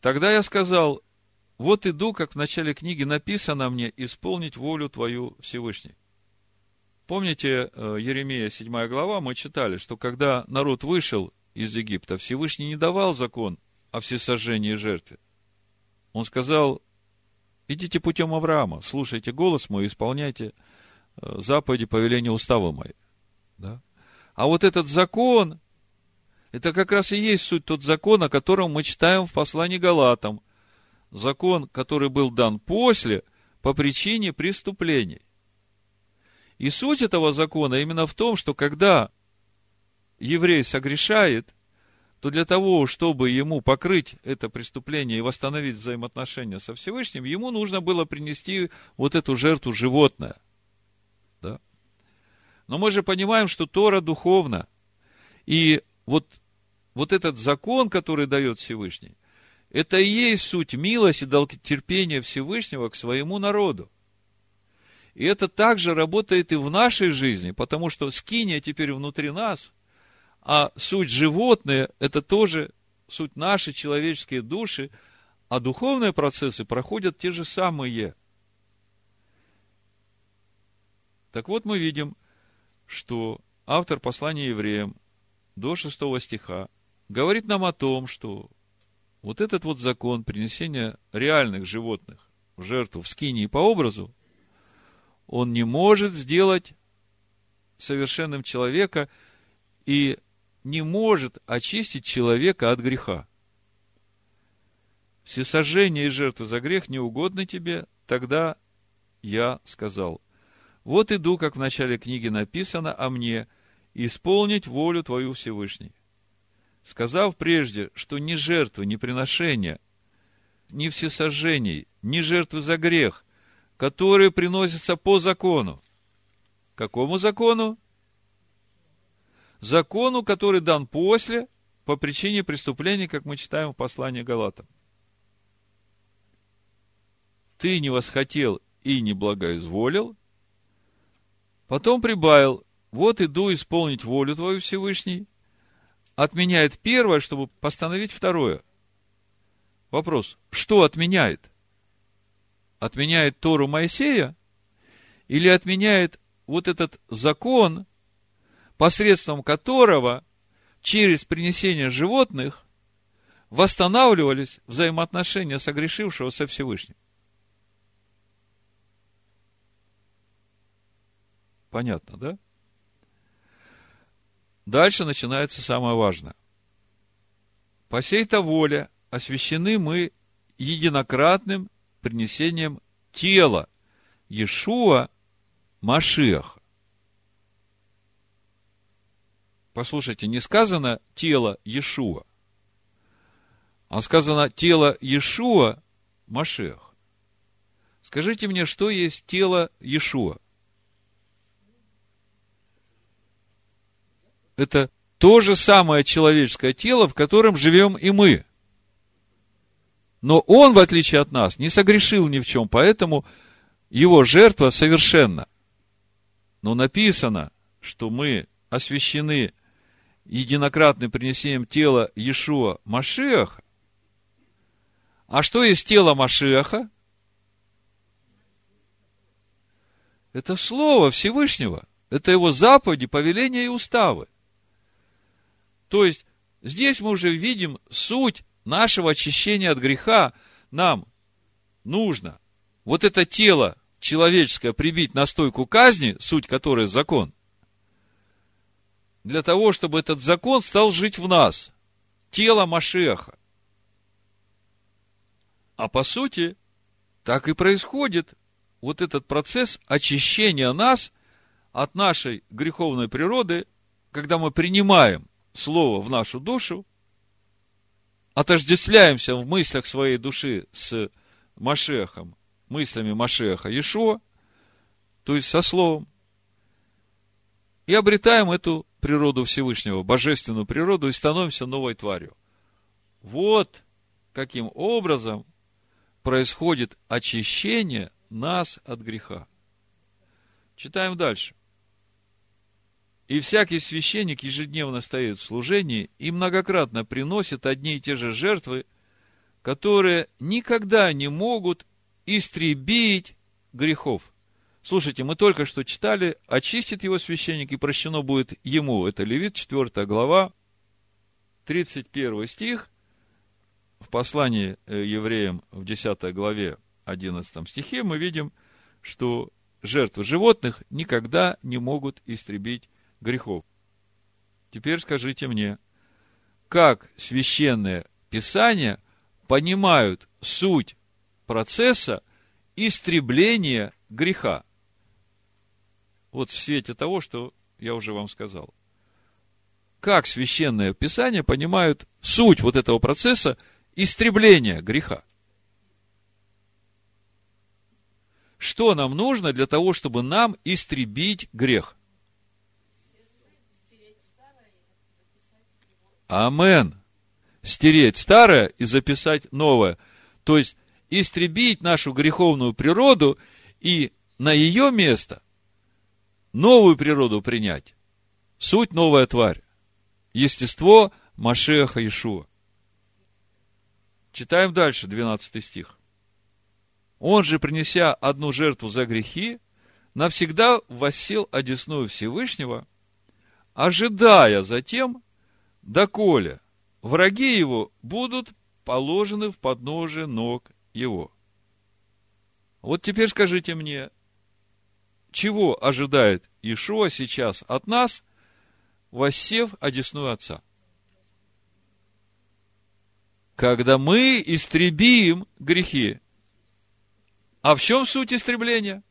Тогда я сказал: вот иду, как в начале книги написано мне, исполнить волю твою, Всевышний. Помните, Еремия седьмая глава, мы читали, что когда народ вышел из Египта, Всевышний не давал закон о всесожжении и жертве. Он сказал: идите путем Авраама, слушайте голос мой, исполняйте заповеди, повеления, уставы мои. Да? А вот этот закон, это как раз и есть суть тот закон, о котором мы читаем в послании Галатам. Закон, который был дан после, по причине преступлений. И суть этого закона именно в том, что когда еврей согрешает, то для того, чтобы ему покрыть это преступление и восстановить взаимоотношения со Всевышним, ему нужно было принести вот эту жертву животное. Да? Но мы же понимаем, что Тора духовна. И вот, вот этот закон, который дает Всевышний, это и есть суть милости и долготерпения Всевышнего к своему народу. И это также работает и в нашей жизни, потому что скиния теперь внутри нас, а суть животное – это тоже суть нашей человеческие души, а духовные процессы проходят те же самые. Так вот мы видим, что автор послания евреям до шестого стиха говорит нам о том, что вот этот вот закон принесения реальных животных в жертву в скинии по образу, он не может сделать совершенным человека и не может очистить человека от греха. Всесожжение и жертвы за грех не угодны тебе, тогда я сказал: вот иду, как в начале книги написано о мне, исполнить волю твою Всевышний. Сказав прежде, что ни жертвы, ни приношения, ни всесожжений, ни жертвы за грех, которые приносятся по закону. Какому закону? Закону, который дан после, по причине преступлений, как мы читаем в послании Галатам. Ты не восхотел и не благоизволил, потом прибавил: вот иду исполнить волю твою Всевышний. Отменяет первое, чтобы постановить второе. Вопрос: что отменяет? Отменяет Тору Моисея или отменяет вот этот закон, посредством которого через принесение животных восстанавливались взаимоотношения согрешившего со Всевышним? Понятно, да? Дальше начинается самое важное. По сей-то воле освящены мы единократным принесением тела Иешуа Машиаха. Послушайте, не сказано тело Иешуа, а сказано тело Иешуа Машиах. Скажите мне, что есть тело Иешуа? Это то же самое человеческое тело, в котором живем и мы. Но он, в отличие от нас, не согрешил ни в чем, поэтому его жертва совершенна. Но написано, что мы освящены единократным принесением тела Иешуа Машиаха. А что есть тело Машиаха? Это слово Всевышнего, это его заповеди, повеления и уставы. То есть, здесь мы уже видим суть нашего очищения от греха. Нам нужно вот это тело человеческое прибить на стойку казни, суть которой закон, для того, чтобы этот закон стал жить в нас. Тело Машиаха. А по сути, так и происходит вот этот процесс очищения нас от нашей греховной природы, когда мы принимаем Слово в нашу душу, отождествляемся в мыслях своей души с Машиахом, мыслями Машиаха Иешуа, то есть со Словом, и обретаем эту природу Всевышнего, божественную природу, и становимся новой тварью. Вот каким образом происходит очищение нас от греха. Читаем дальше. И всякий священник ежедневно стоит в служении и многократно приносит одни и те же жертвы, которые никогда не могут истребить грехов. Слушайте, мы только что читали: очистит его священник, и прощено будет ему. Это Левит, четвёртая глава, тридцать первый стих. В послании евреям в десятой главе, одиннадцатом стихе мы видим, что жертвы животных никогда не могут истребить грехов. Теперь скажите мне, как священное писание понимают суть процесса истребления греха? Вот в свете того, что я уже вам сказал. Как священное писание понимают суть вот этого процесса истребления греха? Что нам нужно для того, чтобы нам истребить грех? Амен. Стереть старое и записать новое. То есть, истребить нашу греховную природу и на ее место новую природу принять. Суть — новая тварь. Естество Машиаха Иешуа. Читаем дальше, двенадцатый стих. Он же, принеся одну жертву за грехи, навсегда воссел одесную Всевышнего, ожидая затем, доколе враги его будут положены в подножие ног его. Вот теперь скажите мне, чего ожидает Иешуа сейчас от нас, воссев одесную Отца? Когда мы истребим грехи. А в чем суть истребления?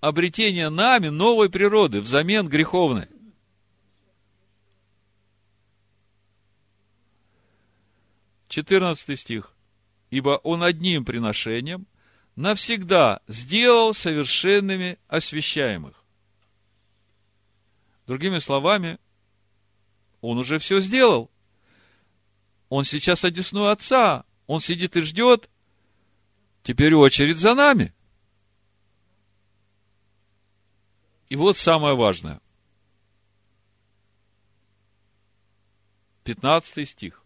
Обретение нами новой природы взамен греховной. четырнадцатый стих. Ибо он одним приношением навсегда сделал совершенными освящаемых. Другими словами, он уже все сделал. Он сейчас одесную Отца. Он сидит и ждет. Теперь очередь за нами. И вот самое важное. пятнадцатый стих.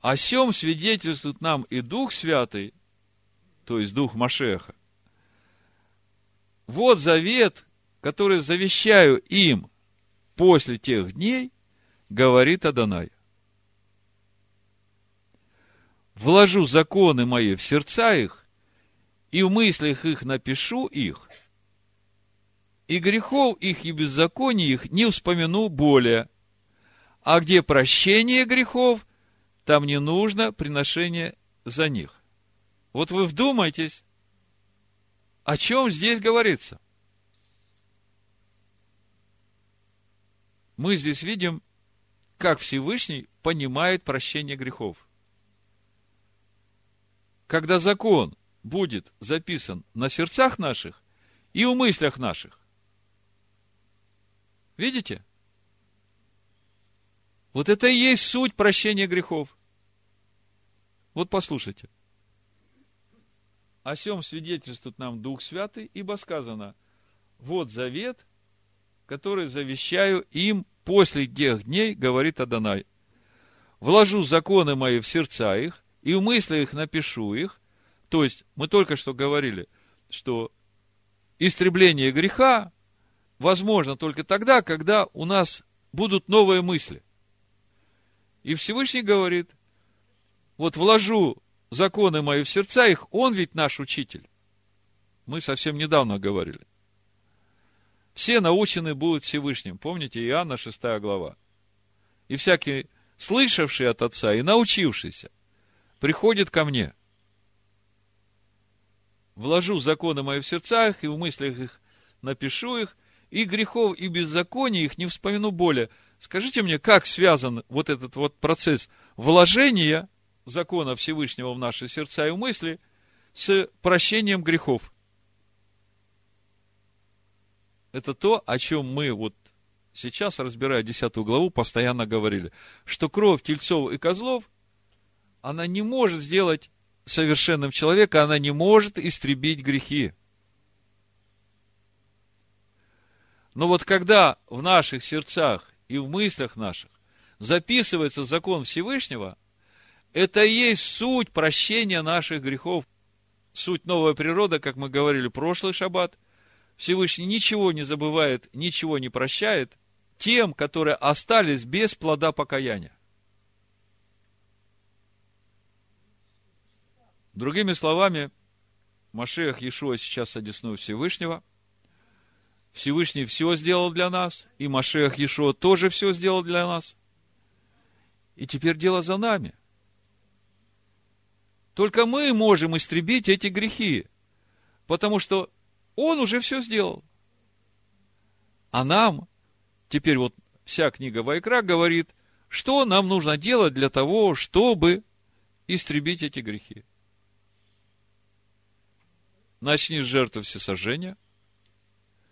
О сем свидетельствует нам и Дух Святый, то есть Дух Машеха. Вот завет, который завещаю им после тех дней, говорит Адонай. Вложу законы мои в сердца их, и в мыслях их напишу их, и грехов их и беззаконий их не вспомину более. А где прощение грехов, там не нужно приношение за них. Вот вы вдумайтесь, о чем здесь говорится. Мы здесь видим, как Всевышний понимает прощение грехов. Когда закон будет записан на сердцах наших и в мыслях наших. Видите? Вот это и есть суть прощения грехов. Вот послушайте. О сем свидетельствует нам Дух Святый, ибо сказано, вот завет, который завещаю им после тех дней, говорит Адонай. Вложу законы мои в сердца их, и в мыслях их напишу их. То есть, мы только что говорили, что истребление греха возможно только тогда, когда у нас будут новые мысли. И Всевышний говорит, вот вложу законы мои в сердца их, он ведь наш учитель. Мы совсем недавно говорили. Все научены будут Всевышним. Помните, Иоанна шестая глава. И всякий, слышавший от Отца и научившийся, приходит ко мне. Вложу законы мои в сердца их, и в мыслях их напишу их, и грехов, и беззаконий их не вспомину более. Скажите мне, как связан вот этот вот процесс вложения закона Всевышнего в наши сердца и мысли с прощением грехов? Это то, о чем мы вот сейчас, разбирая десятую главу, постоянно говорили, что кровь тельцов и козлов она не может сделать совершенным человека, она не может истребить грехи. Но вот когда в наших сердцах и в мыслях наших записывается закон Всевышнего, это и есть суть прощения наших грехов. Суть новая природа, как мы говорили в прошлый шаббат. Всевышний ничего не забывает, ничего не прощает тем, которые остались без плода покаяния. Другими словами, Машиах Иешуа сейчас одесную Всевышнего. Всевышний все сделал для нас, и Машиах Иешуа тоже все сделал для нас. И теперь дело за нами. Только мы можем истребить эти грехи, потому что он уже все сделал. А нам, теперь вот вся книга Вайкра говорит, что нам нужно делать для того, чтобы истребить эти грехи. Начни с жертвы всесожжения,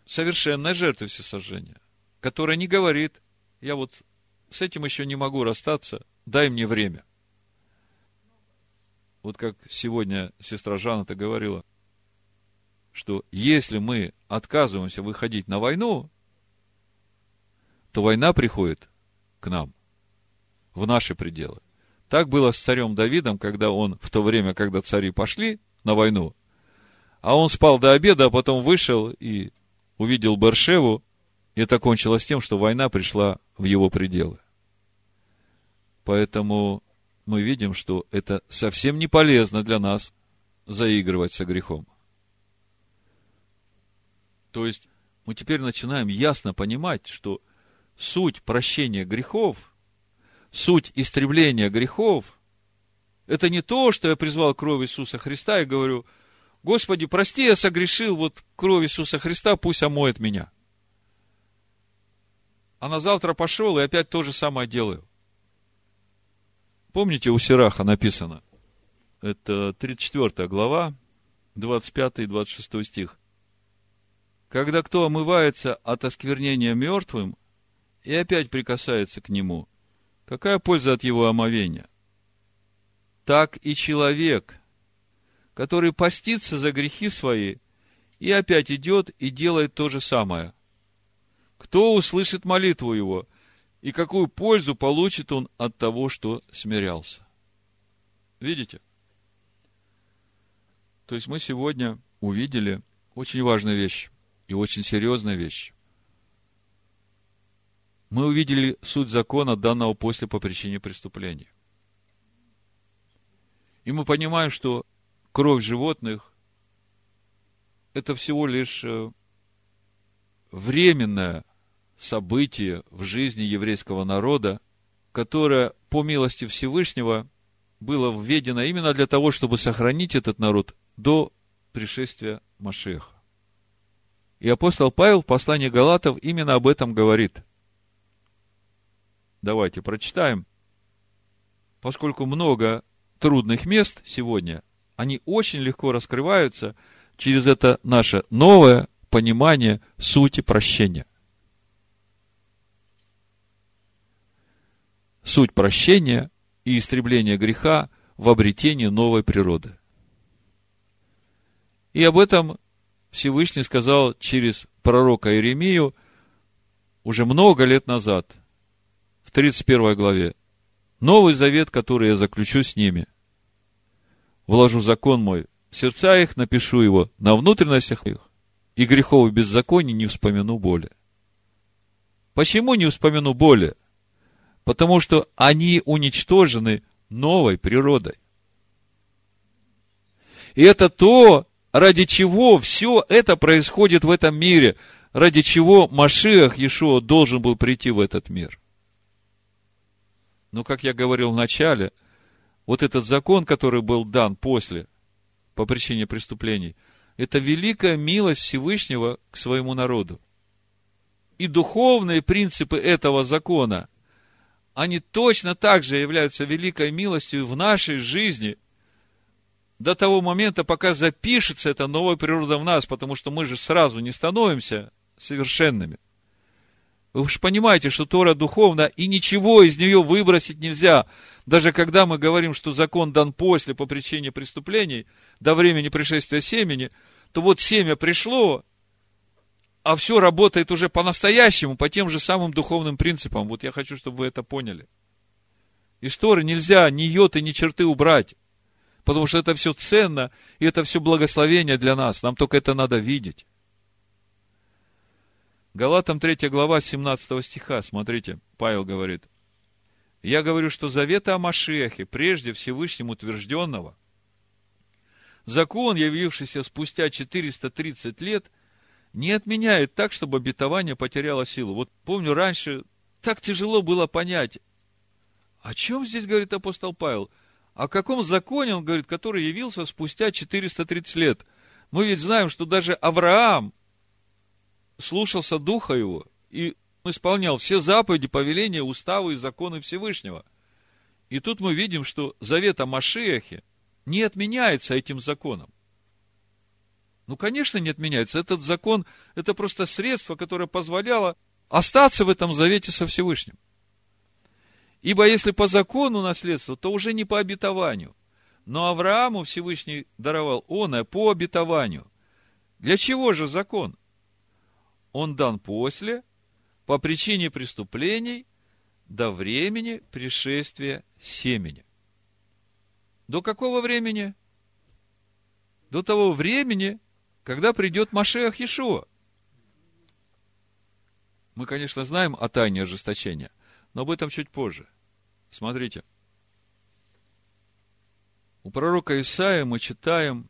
совершенной жертвы всесожжения, которая не говорит, я вот с этим еще не могу расстаться, дай мне время. Вот как сегодня сестра Жанна-то говорила, что если мы отказываемся выходить на войну, то война приходит к нам, в наши пределы. Так было с царем Давидом, когда он в то время, когда цари пошли на войну, А он спал до обеда, а потом вышел и увидел Бершеву. И это кончилось тем, что война пришла в его пределы. Поэтому мы видим, что это совсем не полезно для нас заигрывать со грехом. То есть мы теперь начинаем ясно понимать, что суть прощения грехов, суть истребления грехов, это не то, что я призвал кровь Иисуса Христа и говорю: Господи, прости, я согрешил, вот кровь Иисуса Христа пусть омоет меня. А на завтра пошел и опять то же самое делаю. Помните, у Сираха написано, это тридцать четвёртая глава, двадцать пятый двадцать шестой стих. Когда кто омывается от осквернения мертвым и опять прикасается к нему, какая польза от его омовения? Так и человек, который постится за грехи свои и опять идет и делает то же самое. Кто услышит молитву его, и какую пользу получит он от того, что смирялся? Видите? То есть мы сегодня увидели очень важную вещь и очень серьезную вещь. Мы увидели суть закона, данного после по причине преступления. И мы понимаем, что кровь животных – это всего лишь временное событие в жизни еврейского народа, которое, по милости Всевышнего, было введено именно для того, чтобы сохранить этот народ до пришествия Машиаха. И апостол Павел в послании Галатам именно об этом говорит. Давайте прочитаем. Поскольку много трудных мест сегодня, они очень легко раскрываются через это наше новое понимание сути прощения. Суть прощения и истребления греха в обретении новой природы. И об этом Всевышний сказал через пророка Иеремию уже много лет назад, в тридцать первой главе. Новый завет, который я заключу с ними. Вложу закон мой в сердца их, напишу его на внутренностях их, и грехов и беззаконий не вспомяну более. Почему не вспомяну более? Потому что они уничтожены новой природой. И это то, ради чего все это происходит в этом мире, ради чего Машиах Иешуа должен был прийти в этот мир. Но, как я говорил в начале, вот этот закон, который был дан после, по причине преступлений, это великая милость Всевышнего к своему народу. И духовные принципы этого закона, они точно так же являются великой милостью в нашей жизни до того момента, пока запишется эта новая природа в нас, потому что мы же сразу не становимся совершенными. Вы же понимаете, что Тора духовна, и ничего из нее выбросить нельзя. Даже когда мы говорим, что закон дан после по причине преступлений, до времени пришествия семени, то вот семя пришло, а все работает уже по-настоящему, по тем же самым духовным принципам. Вот я хочу, чтобы вы это поняли. Из Торы нельзя ни йоты, ни черты убрать, потому что это все ценно, и это все благословение для нас. Нам только это надо видеть. Галатам третья глава семнадцатого стиха, смотрите, Павел говорит: «Я говорю, что завета о Машиахе, прежде Всевышним утвержденного, закон, явившийся спустя четыреста тридцать лет, не отменяет так, чтобы обетование потеряло силу». Вот помню, раньше так тяжело было понять, о чем здесь говорит апостол Павел, о каком законе он говорит, который явился спустя четыреста тридцать лет. Мы ведь знаем, что даже Авраам слушался Духа Его и исполнял все заповеди, повеления, уставы и законы Всевышнего. И тут мы видим, что завет о Машиахе не отменяется этим законом. Ну, конечно, не отменяется. Этот закон – это просто средство, которое позволяло остаться в этом завете со Всевышним. Ибо если по закону наследство, то уже не по обетованию. Но Аврааму Всевышний даровал оное по обетованию. Для чего же закон? Он дан после, по причине преступлений, до времени пришествия семени. До какого времени? До того времени, когда придет Машиах Иешуа. Мы, конечно, знаем о тайне ожесточения, но об этом чуть позже. Смотрите. У пророка Исаии мы читаем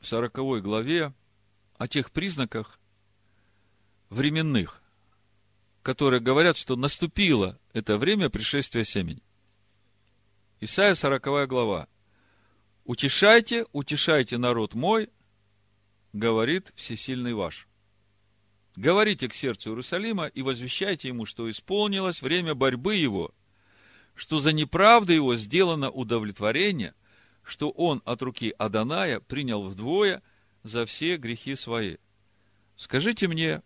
в сороковой главе о тех признаках временных, которые говорят, что наступило это время пришествия семени. Исаия, сороковая глава. «Утешайте, утешайте народ мой, говорит всесильный ваш. Говорите к сердцу Иерусалима и возвещайте ему, что исполнилось время борьбы его, что за неправду его сделано удовлетворение, что он от руки Адоная принял вдвое за все грехи свои. Скажите мне,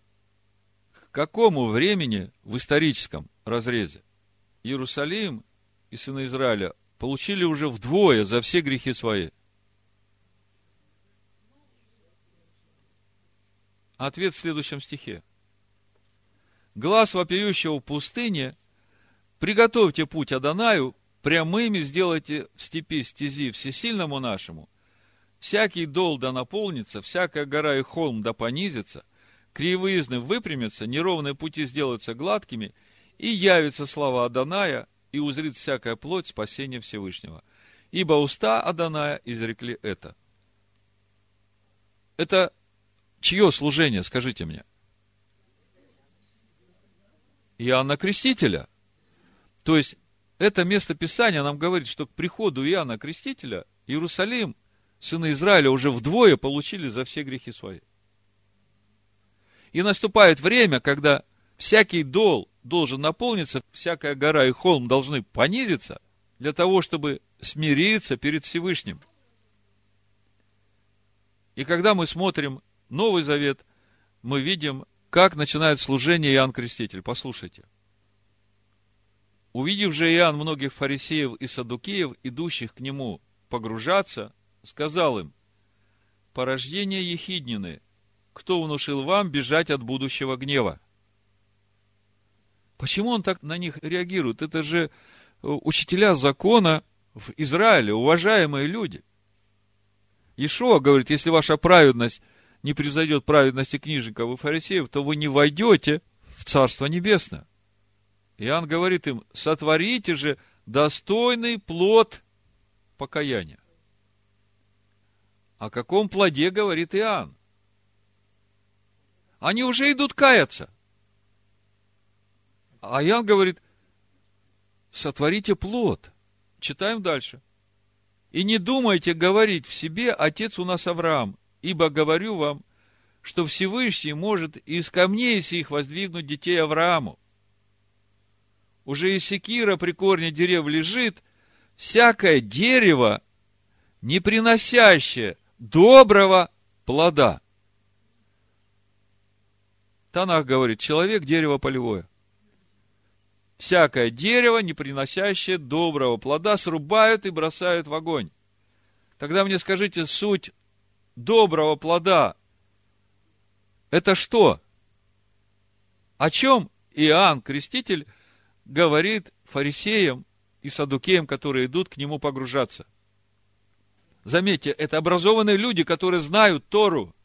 к какому времени в историческом разрезе Иерусалим и сыны Израиля получили уже вдвое за все грехи свои?» Ответ в следующем стихе. «Глас вопиющего в пустыне, приготовьте путь Адонаю, прямыми сделайте в степи стези всесильному нашему. Всякий дол да наполнится, всякая гора и холм да понизится, кривые изны выпрямятся, неровные пути сделаются гладкими, и явится слава Адоная, и узрит всякая плоть спасения Всевышнего. Ибо уста Адоная изрекли это». Это чье служение, скажите мне? Иоанна Крестителя. То есть, это место Писания нам говорит, что к приходу Иоанна Крестителя Иерусалим, сыны Израиля, уже вдвое получили за все грехи свои. И наступает время, когда всякий дол должен наполниться, всякая гора и холм должны понизиться для того, чтобы смириться перед Всевышним. И когда мы смотрим Новый Завет, мы видим, как начинает служение Иоанн Креститель. Послушайте. «Увидев же Иоанн многих фарисеев и саддукеев, идущих к нему погружаться, сказал им: порождение ехиднины, кто внушил вам бежать от будущего гнева?» Почему он так на них реагирует? Это же учителя закона в Израиле, уважаемые люди. Иешуа говорит: если ваша праведность не превзойдет праведности книжников и фарисеев, то вы не войдете в Царство Небесное. Иоанн говорит им: сотворите же достойный плод покаяния. О каком плоде говорит Иоанн? Они уже идут каяться. А Иоанн говорит: сотворите плод. Читаем дальше. «И не думайте говорить в себе: отец у нас Авраам, ибо говорю вам, что Всевышний может из камней сих воздвигнуть детей Аврааму. Уже и секира при корне дерев лежит, всякое дерево, не приносящее доброго плода». Танах говорит: человек – дерево полевое. «Всякое дерево, не приносящее доброго плода, срубают и бросают в огонь». Тогда мне скажите, суть доброго плода – это что? О чем Иоанн Креститель говорит фарисеям и саддукеям, которые идут к нему погружаться? Заметьте, это образованные люди, которые знают Тору.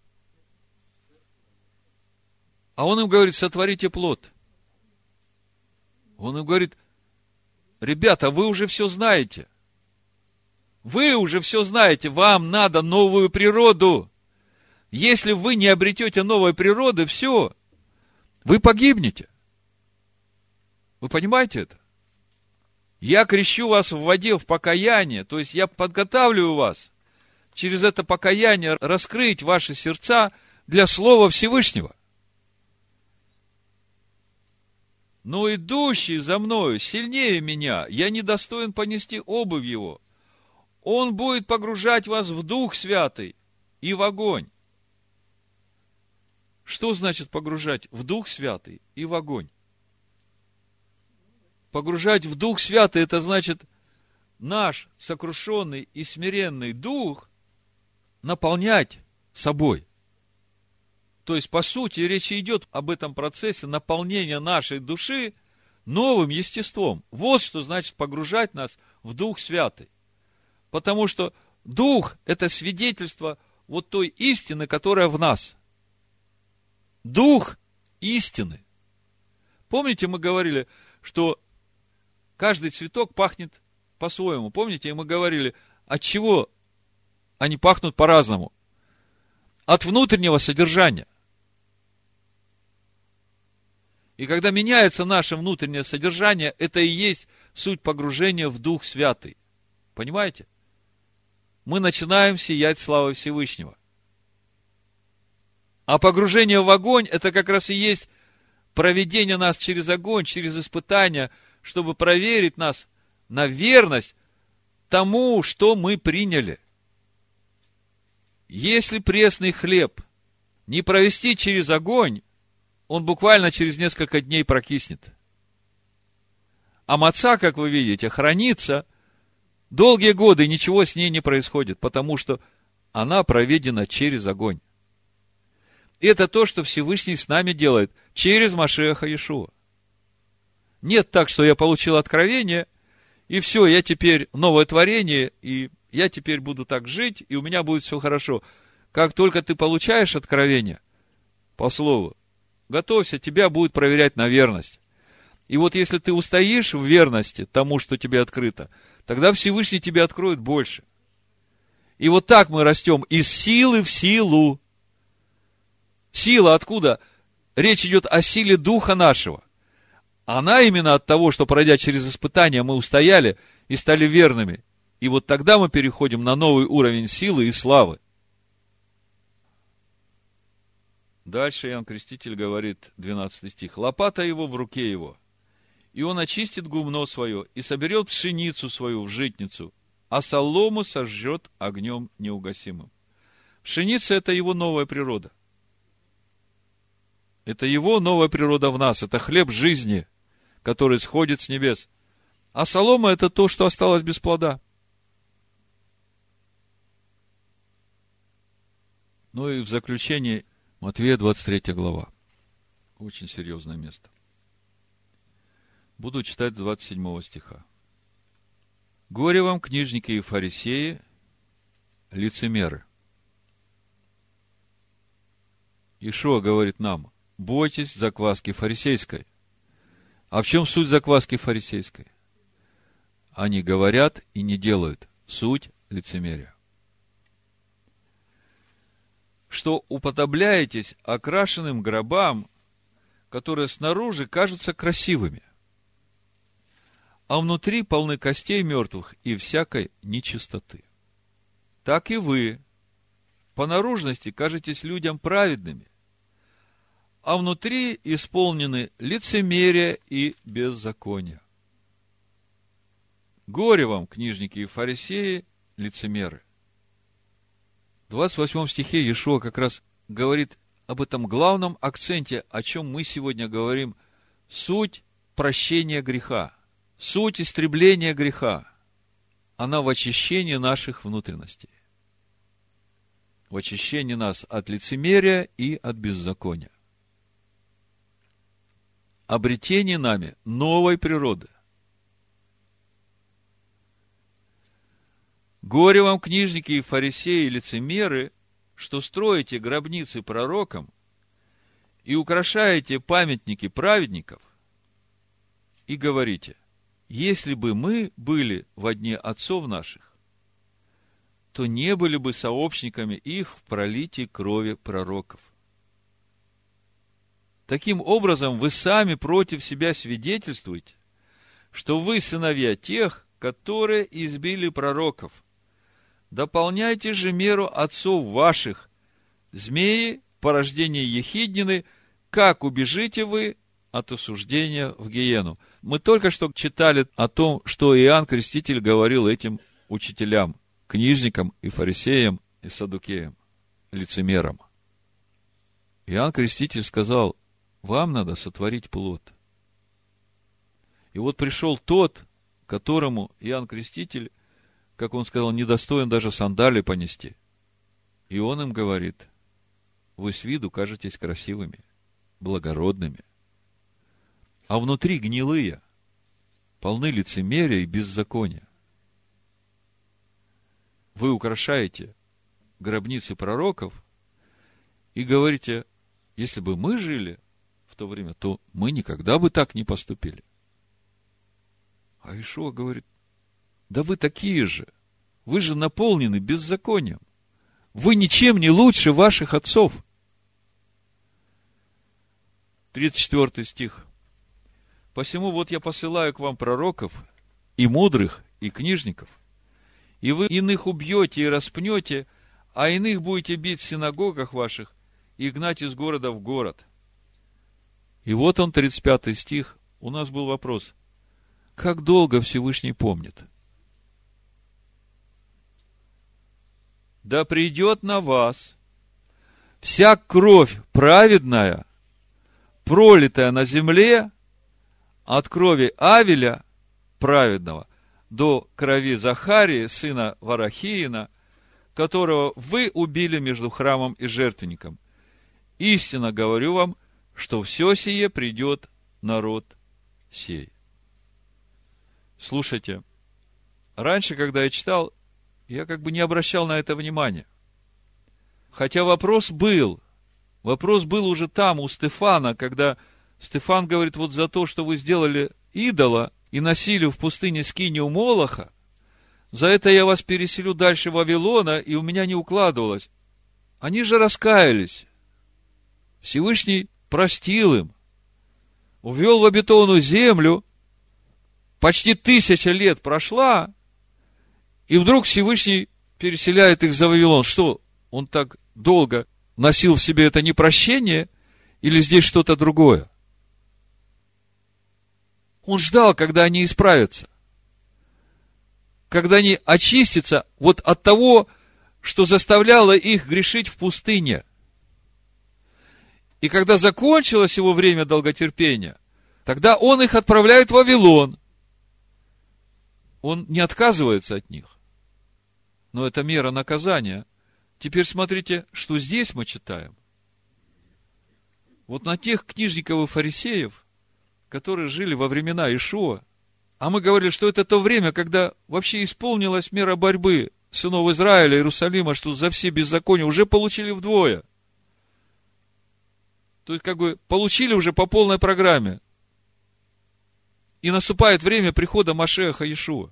А он им говорит: сотворите плод. Он им говорит: ребята, вы уже все знаете. Вы уже все знаете, вам надо новую природу. Если вы не обретете новой природы, все, вы погибнете. Вы понимаете это? Я крещу вас в воде, в покаяние, то есть я подготавливаю вас через это покаяние раскрыть ваши сердца для Слова Всевышнего. «Но идущий за мною сильнее меня, я не достоин понести обувь его. Он будет погружать вас в Дух Святый и в огонь». Что значит погружать в Дух Святый и в огонь? Погружать в Дух Святый – это значит, наш сокрушенный и смиренный Дух наполнять собой. То есть, по сути, речь идет об этом процессе наполнения нашей души новым естеством. Вот что значит погружать нас в Дух Святый. Потому что Дух – это свидетельство вот той истины, которая в нас. Дух истины. Помните, мы говорили, что каждый цветок пахнет по-своему. Помните, и мы говорили, от чего они пахнут по-разному? От внутреннего содержания. И когда меняется наше внутреннее содержание, это и есть суть погружения в Дух Святый. Понимаете? Мы начинаем сиять славой Всевышнего. А погружение в огонь, это как раз и есть проведение нас через огонь, через испытания, чтобы проверить нас на верность тому, что мы приняли. Если пресный хлеб не провести через огонь, он буквально через несколько дней прокиснет. А маца, как вы видите, хранится долгие годы, и ничего с ней не происходит, потому что она проведена через огонь. Это то, что Всевышний с нами делает через Машеха Иешуа. Нет так, что я получил откровение, и все, я теперь новое творение, и я теперь буду так жить, и у меня будет все хорошо. Как только ты получаешь откровение, по слову, готовься, тебя будут проверять на верность. И вот если ты устоишь в верности тому, что тебе открыто, тогда Всевышний тебе откроет больше. И вот так мы растем из силы в силу. Сила откуда? Речь идет о силе Духа нашего. Она именно от того, что, пройдя через испытания, мы устояли и стали верными. И вот тогда мы переходим на новый уровень силы и славы. Дальше Иоанн Креститель говорит, двенадцатый стих. «Лопата его в руке его, и он очистит гумно свое, и соберет пшеницу свою в житницу, а солому сожжет огнем неугасимым». Пшеница – это его новая природа. Это его новая природа в нас. Это хлеб жизни, который сходит с небес. А солома – это то, что осталось без плода. Ну и в заключение Матвея двадцать третья глава. Очень серьезное место. Буду читать двадцать седьмого стиха. «Горе вам, книжники и фарисеи, лицемеры». Иешуа говорит нам: бойтесь закваски фарисейской. А в чем суть закваски фарисейской? Они говорят и не делают. Суть лицемерия. Что уподобляетесь окрашенным гробам, которые снаружи кажутся красивыми, а внутри полны костей мертвых и всякой нечистоты. Так и вы по наружности кажетесь людям праведными, а внутри исполнены лицемерие и беззаконие. Горе вам, книжники и фарисеи, лицемеры. В двадцать восьмом стихе Иешуа как раз говорит об этом главном акценте, о чем мы сегодня говорим. Суть прощения греха, суть истребления греха, она в очищении наших внутренностей, в очищении нас от лицемерия и от беззакония. Обретение нами новой природы. Горе вам, книжники и фарисеи, и лицемеры, что строите гробницы пророкам и украшаете памятники праведников, и говорите: если бы мы были во дне отцов наших, то не были бы сообщниками их в пролитии крови пророков. Таким образом, вы сами против себя свидетельствуете, что вы сыновья тех, которые избили пророков. Дополняйте же меру отцов ваших. Змеи, порождение ехиднины, как убежите вы от осуждения в гиену. Мы только что читали о том, что Иоанн Креститель говорил этим учителям, книжникам и фарисеям, и саддукеям, лицемерам. Иоанн Креститель сказал: вам надо сотворить плод. И вот пришел тот, которому Иоанн Креститель, как он сказал, недостоин даже сандалии понести. И он им говорит: вы с виду кажетесь красивыми, благородными, а внутри гнилые, полны лицемерия и беззакония. Вы украшаете гробницы пророков и говорите, если бы мы жили в то время, то мы никогда бы так не поступили. А Иешуа говорит, да вы такие же, вы же наполнены беззаконием, вы ничем не лучше ваших отцов. тридцать четвёртый стих. Посему вот я посылаю к вам пророков, и мудрых, и книжников, и вы иных убьете и распнете, а иных будете бить в синагогах ваших и гнать из города в город. И вот он, тридцать пятый стих. У нас был вопрос, как долго Всевышний помнит? Да придет на вас вся кровь праведная, пролитая на земле, от крови Авеля праведного до крови Захарии, сына Варахиина, которого вы убили между храмом и жертвенником. Истинно говорю вам, что все сие придет народ сей. Слушайте, раньше, когда я читал, я как бы не обращал на это внимания. Хотя вопрос был, вопрос был уже там, у Стефана, когда Стефан говорит, вот за то, что вы сделали идола и носили в пустыне скинию Молоха, за это я вас переселю дальше Вавилона, и у меня не укладывалось. Они же раскаялись. Всевышний простил им, увел в обетованную землю, почти тысяча лет прошла, и вдруг Всевышний переселяет их за Вавилон. Что, он так долго носил в себе это непрощение, или здесь что-то другое? Он ждал, когда они исправятся, когда они очистятся вот от того, что заставляло их грешить в пустыне. И когда закончилось его время долготерпения, тогда он их отправляет в Вавилон. Он не отказывается от них. Но это мера наказания. Теперь смотрите, что здесь мы читаем. Вот на тех книжников и фарисеев, которые жили во времена Иешуа, а мы говорили, что это то время, когда вообще исполнилась мера борьбы сынов Израиля, Иерусалима, что за все беззакония уже получили вдвое. То есть, как бы, получили уже по полной программе. И наступает время прихода Машиаха Иешуа.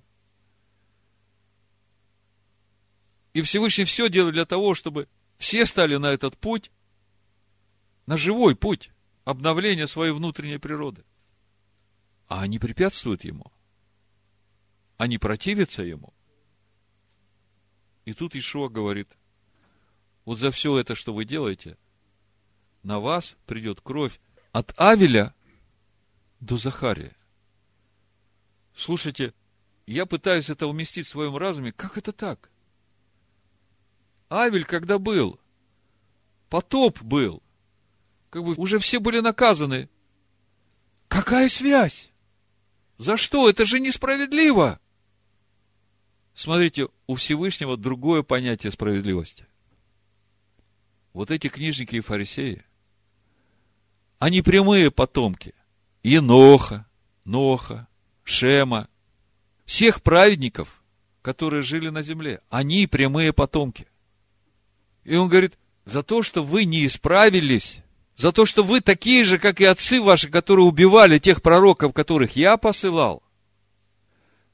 И Всевышний все делает для того, чтобы все стали на этот путь, на живой путь обновления своей внутренней природы. А они препятствуют ему. Они противятся ему. И тут Иешуа говорит, вот за все это, что вы делаете, на вас придет кровь от Авеля до Захария. Слушайте, я пытаюсь это уместить в своем разуме. Как это так? Авель, когда был, потоп был, как бы уже все были наказаны. Какая связь? За что? Это же несправедливо. Смотрите, у Всевышнего другое понятие справедливости. Вот эти книжники и фарисеи, они прямые потомки Еноха, Ноха, Шема, всех праведников, которые жили на земле. Они прямые потомки. И он говорит, за то, что вы не исправились, за то, что вы такие же, как и отцы ваши, которые убивали тех пророков, которых я посылал,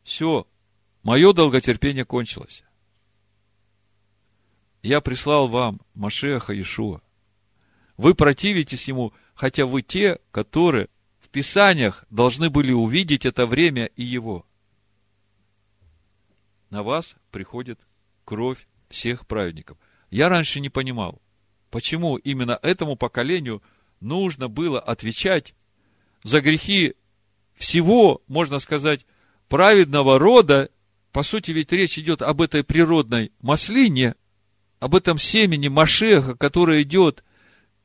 все, мое долготерпение кончилось. Я прислал вам Машиаха Иешуа. Вы противитесь ему, хотя вы те, которые в Писаниях должны были увидеть это время и его. На вас приходит кровь всех праведников. Я раньше не понимал, почему именно этому поколению нужно было отвечать за грехи всего, можно сказать, праведного рода. По сути, ведь речь идет об этой природной маслине, об этом семени Машиаха, которое идет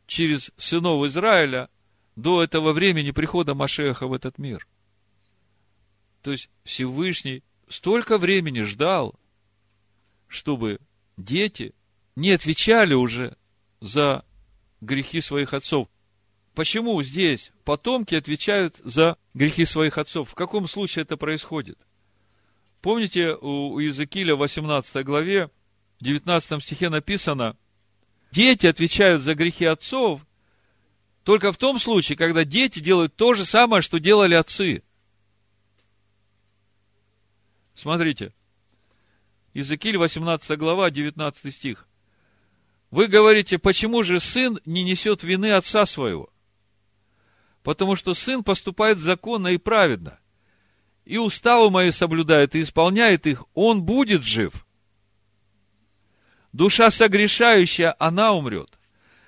через сынов Израиля, до этого времени прихода Машиаха в этот мир. То есть Всевышний столько времени ждал, чтобы дети не отвечали уже за грехи своих отцов. Почему здесь потомки отвечают за грехи своих отцов? В каком случае это происходит? Помните, у Иезекииля в восемнадцатой главе в девятнадцатом стихе написано: дети отвечают за грехи отцов только в том случае, когда дети делают то же самое, что делали отцы. Смотрите, Иезекииль, восемнадцатая глава, девятнадцатый стих. Вы говорите: почему же сын не несет вины отца своего? Потому что сын поступает законно и праведно, и уставы мои соблюдает, и исполняет их, он будет жив. Душа согрешающая, она умрет.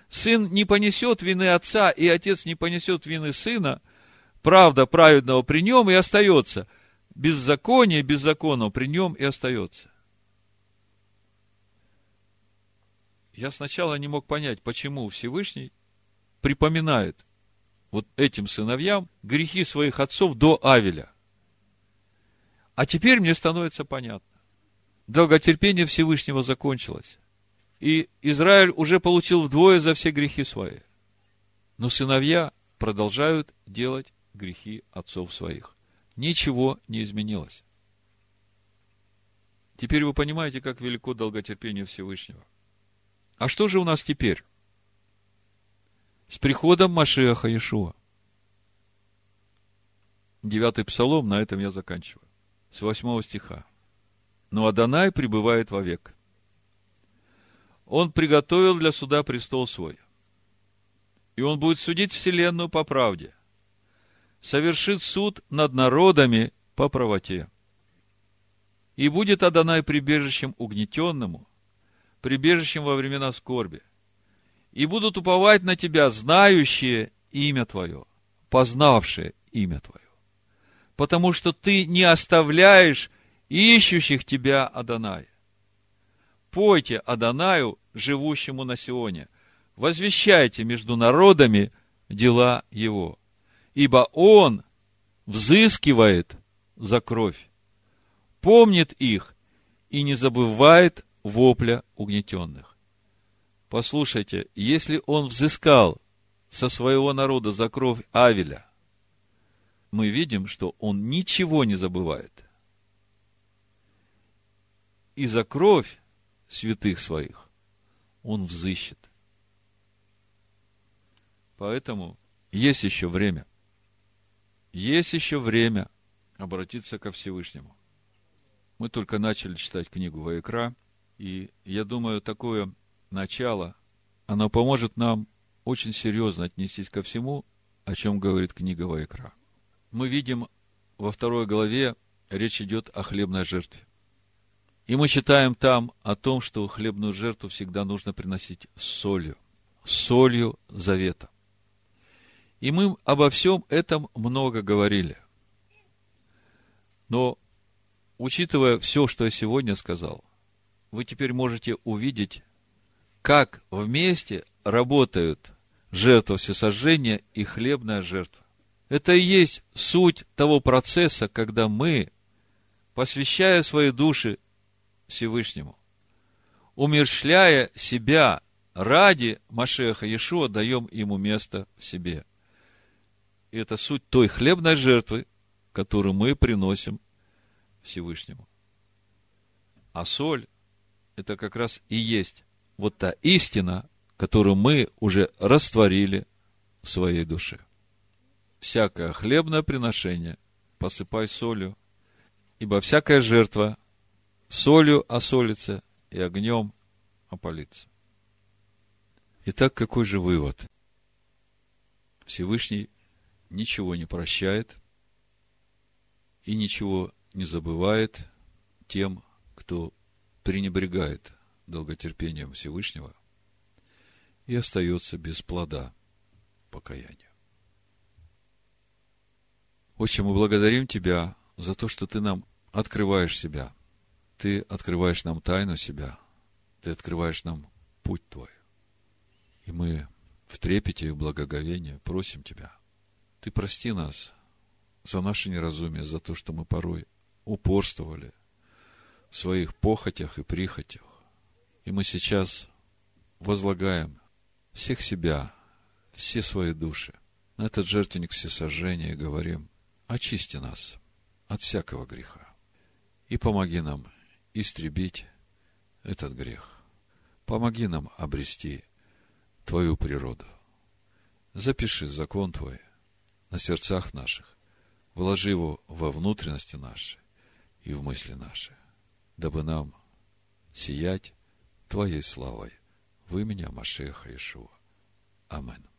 Сын не понесет вины отца, и отец не понесет вины сына, правда праведного при нем и остается, беззаконие беззаконного при нем и остается. Я сначала не мог понять, почему Всевышний припоминает вот этим сыновьям грехи своих отцов до Авеля. А теперь мне становится понятно. Долготерпение Всевышнего закончилось. И Израиль уже получил вдвое за все грехи свои. Но сыновья продолжают делать грехи отцов своих. Ничего не изменилось. Теперь вы понимаете, как велико долготерпение Всевышнего. А что же у нас теперь? С приходом Машиаха Иешуа. Девятый псалом, на этом я заканчиваю. С восьмого стиха. Но Адонай пребывает вовек. Он приготовил для суда престол свой, и он будет судить вселенную по правде, совершит суд над народами по правоте. И будет Адонай прибежищем угнетенному, прибежищем во времена скорби. И будут уповать на тебя знающие имя твое, познавшие имя твое. Потому что ты не оставляешь ищущих тебя, Адонай. Пойте Адонаю, живущему на Сионе, возвещайте между народами дела его, ибо он взыскивает за кровь, помнит их и не забывает вопля угнетенных. Послушайте, если он взыскал со своего народа за кровь Авеля, мы видим, что он ничего не забывает. И за кровь святых своих он взыщет. Поэтому есть еще время. Есть еще время обратиться ко Всевышнему. Мы только начали читать книгу Ваикра, и я думаю, такое начало, оно поможет нам очень серьезно отнестись ко всему, о чем говорит книга Ваикра. Мы видим во второй главе, речь идет о хлебной жертве. И мы читаем там о том, что хлебную жертву всегда нужно приносить с солью, с солью завета. И мы обо всем этом много говорили. Но, учитывая все, что я сегодня сказал, вы теперь можете увидеть, как вместе работают жертва всесожжения и хлебная жертва. Это и есть суть того процесса, когда мы, посвящая свои души Всевышнему, умерщвляя себя ради Машиаха Иешуа, даем ему место в себе. И это суть той хлебной жертвы, которую мы приносим Всевышнему. А соль – это как раз и есть вот та истина, которую мы уже растворили в своей душе. Всякое хлебное приношение посыпай солью, ибо всякая жертва солью осолится и огнем опалится. Итак, какой же вывод? Всевышний ничего не прощает и ничего не забывает тем, кто пренебрегает долготерпением Всевышнего и остается без плода покаяния. Отче, мы благодарим Тебя за то, что Ты нам открываешь себя. Ты открываешь нам тайну себя, Ты открываешь нам путь Твой. И мы в трепете и в благоговении просим Тебя. Ты прости нас за наше неразумие, за то, что мы порой упорствовали в своих похотях и прихотях. И мы сейчас возлагаем всех себя, все свои души на этот жертвенник всесожжения и говорим: очисти нас от всякого греха и помоги нам истребить этот грех. Помоги нам обрести Твою природу. Запиши закон Твой на сердцах наших, вложи его во внутренности наши и в мысли наши, дабы нам сиять Твоей славой в имени Машеха Иешуа. Аминь.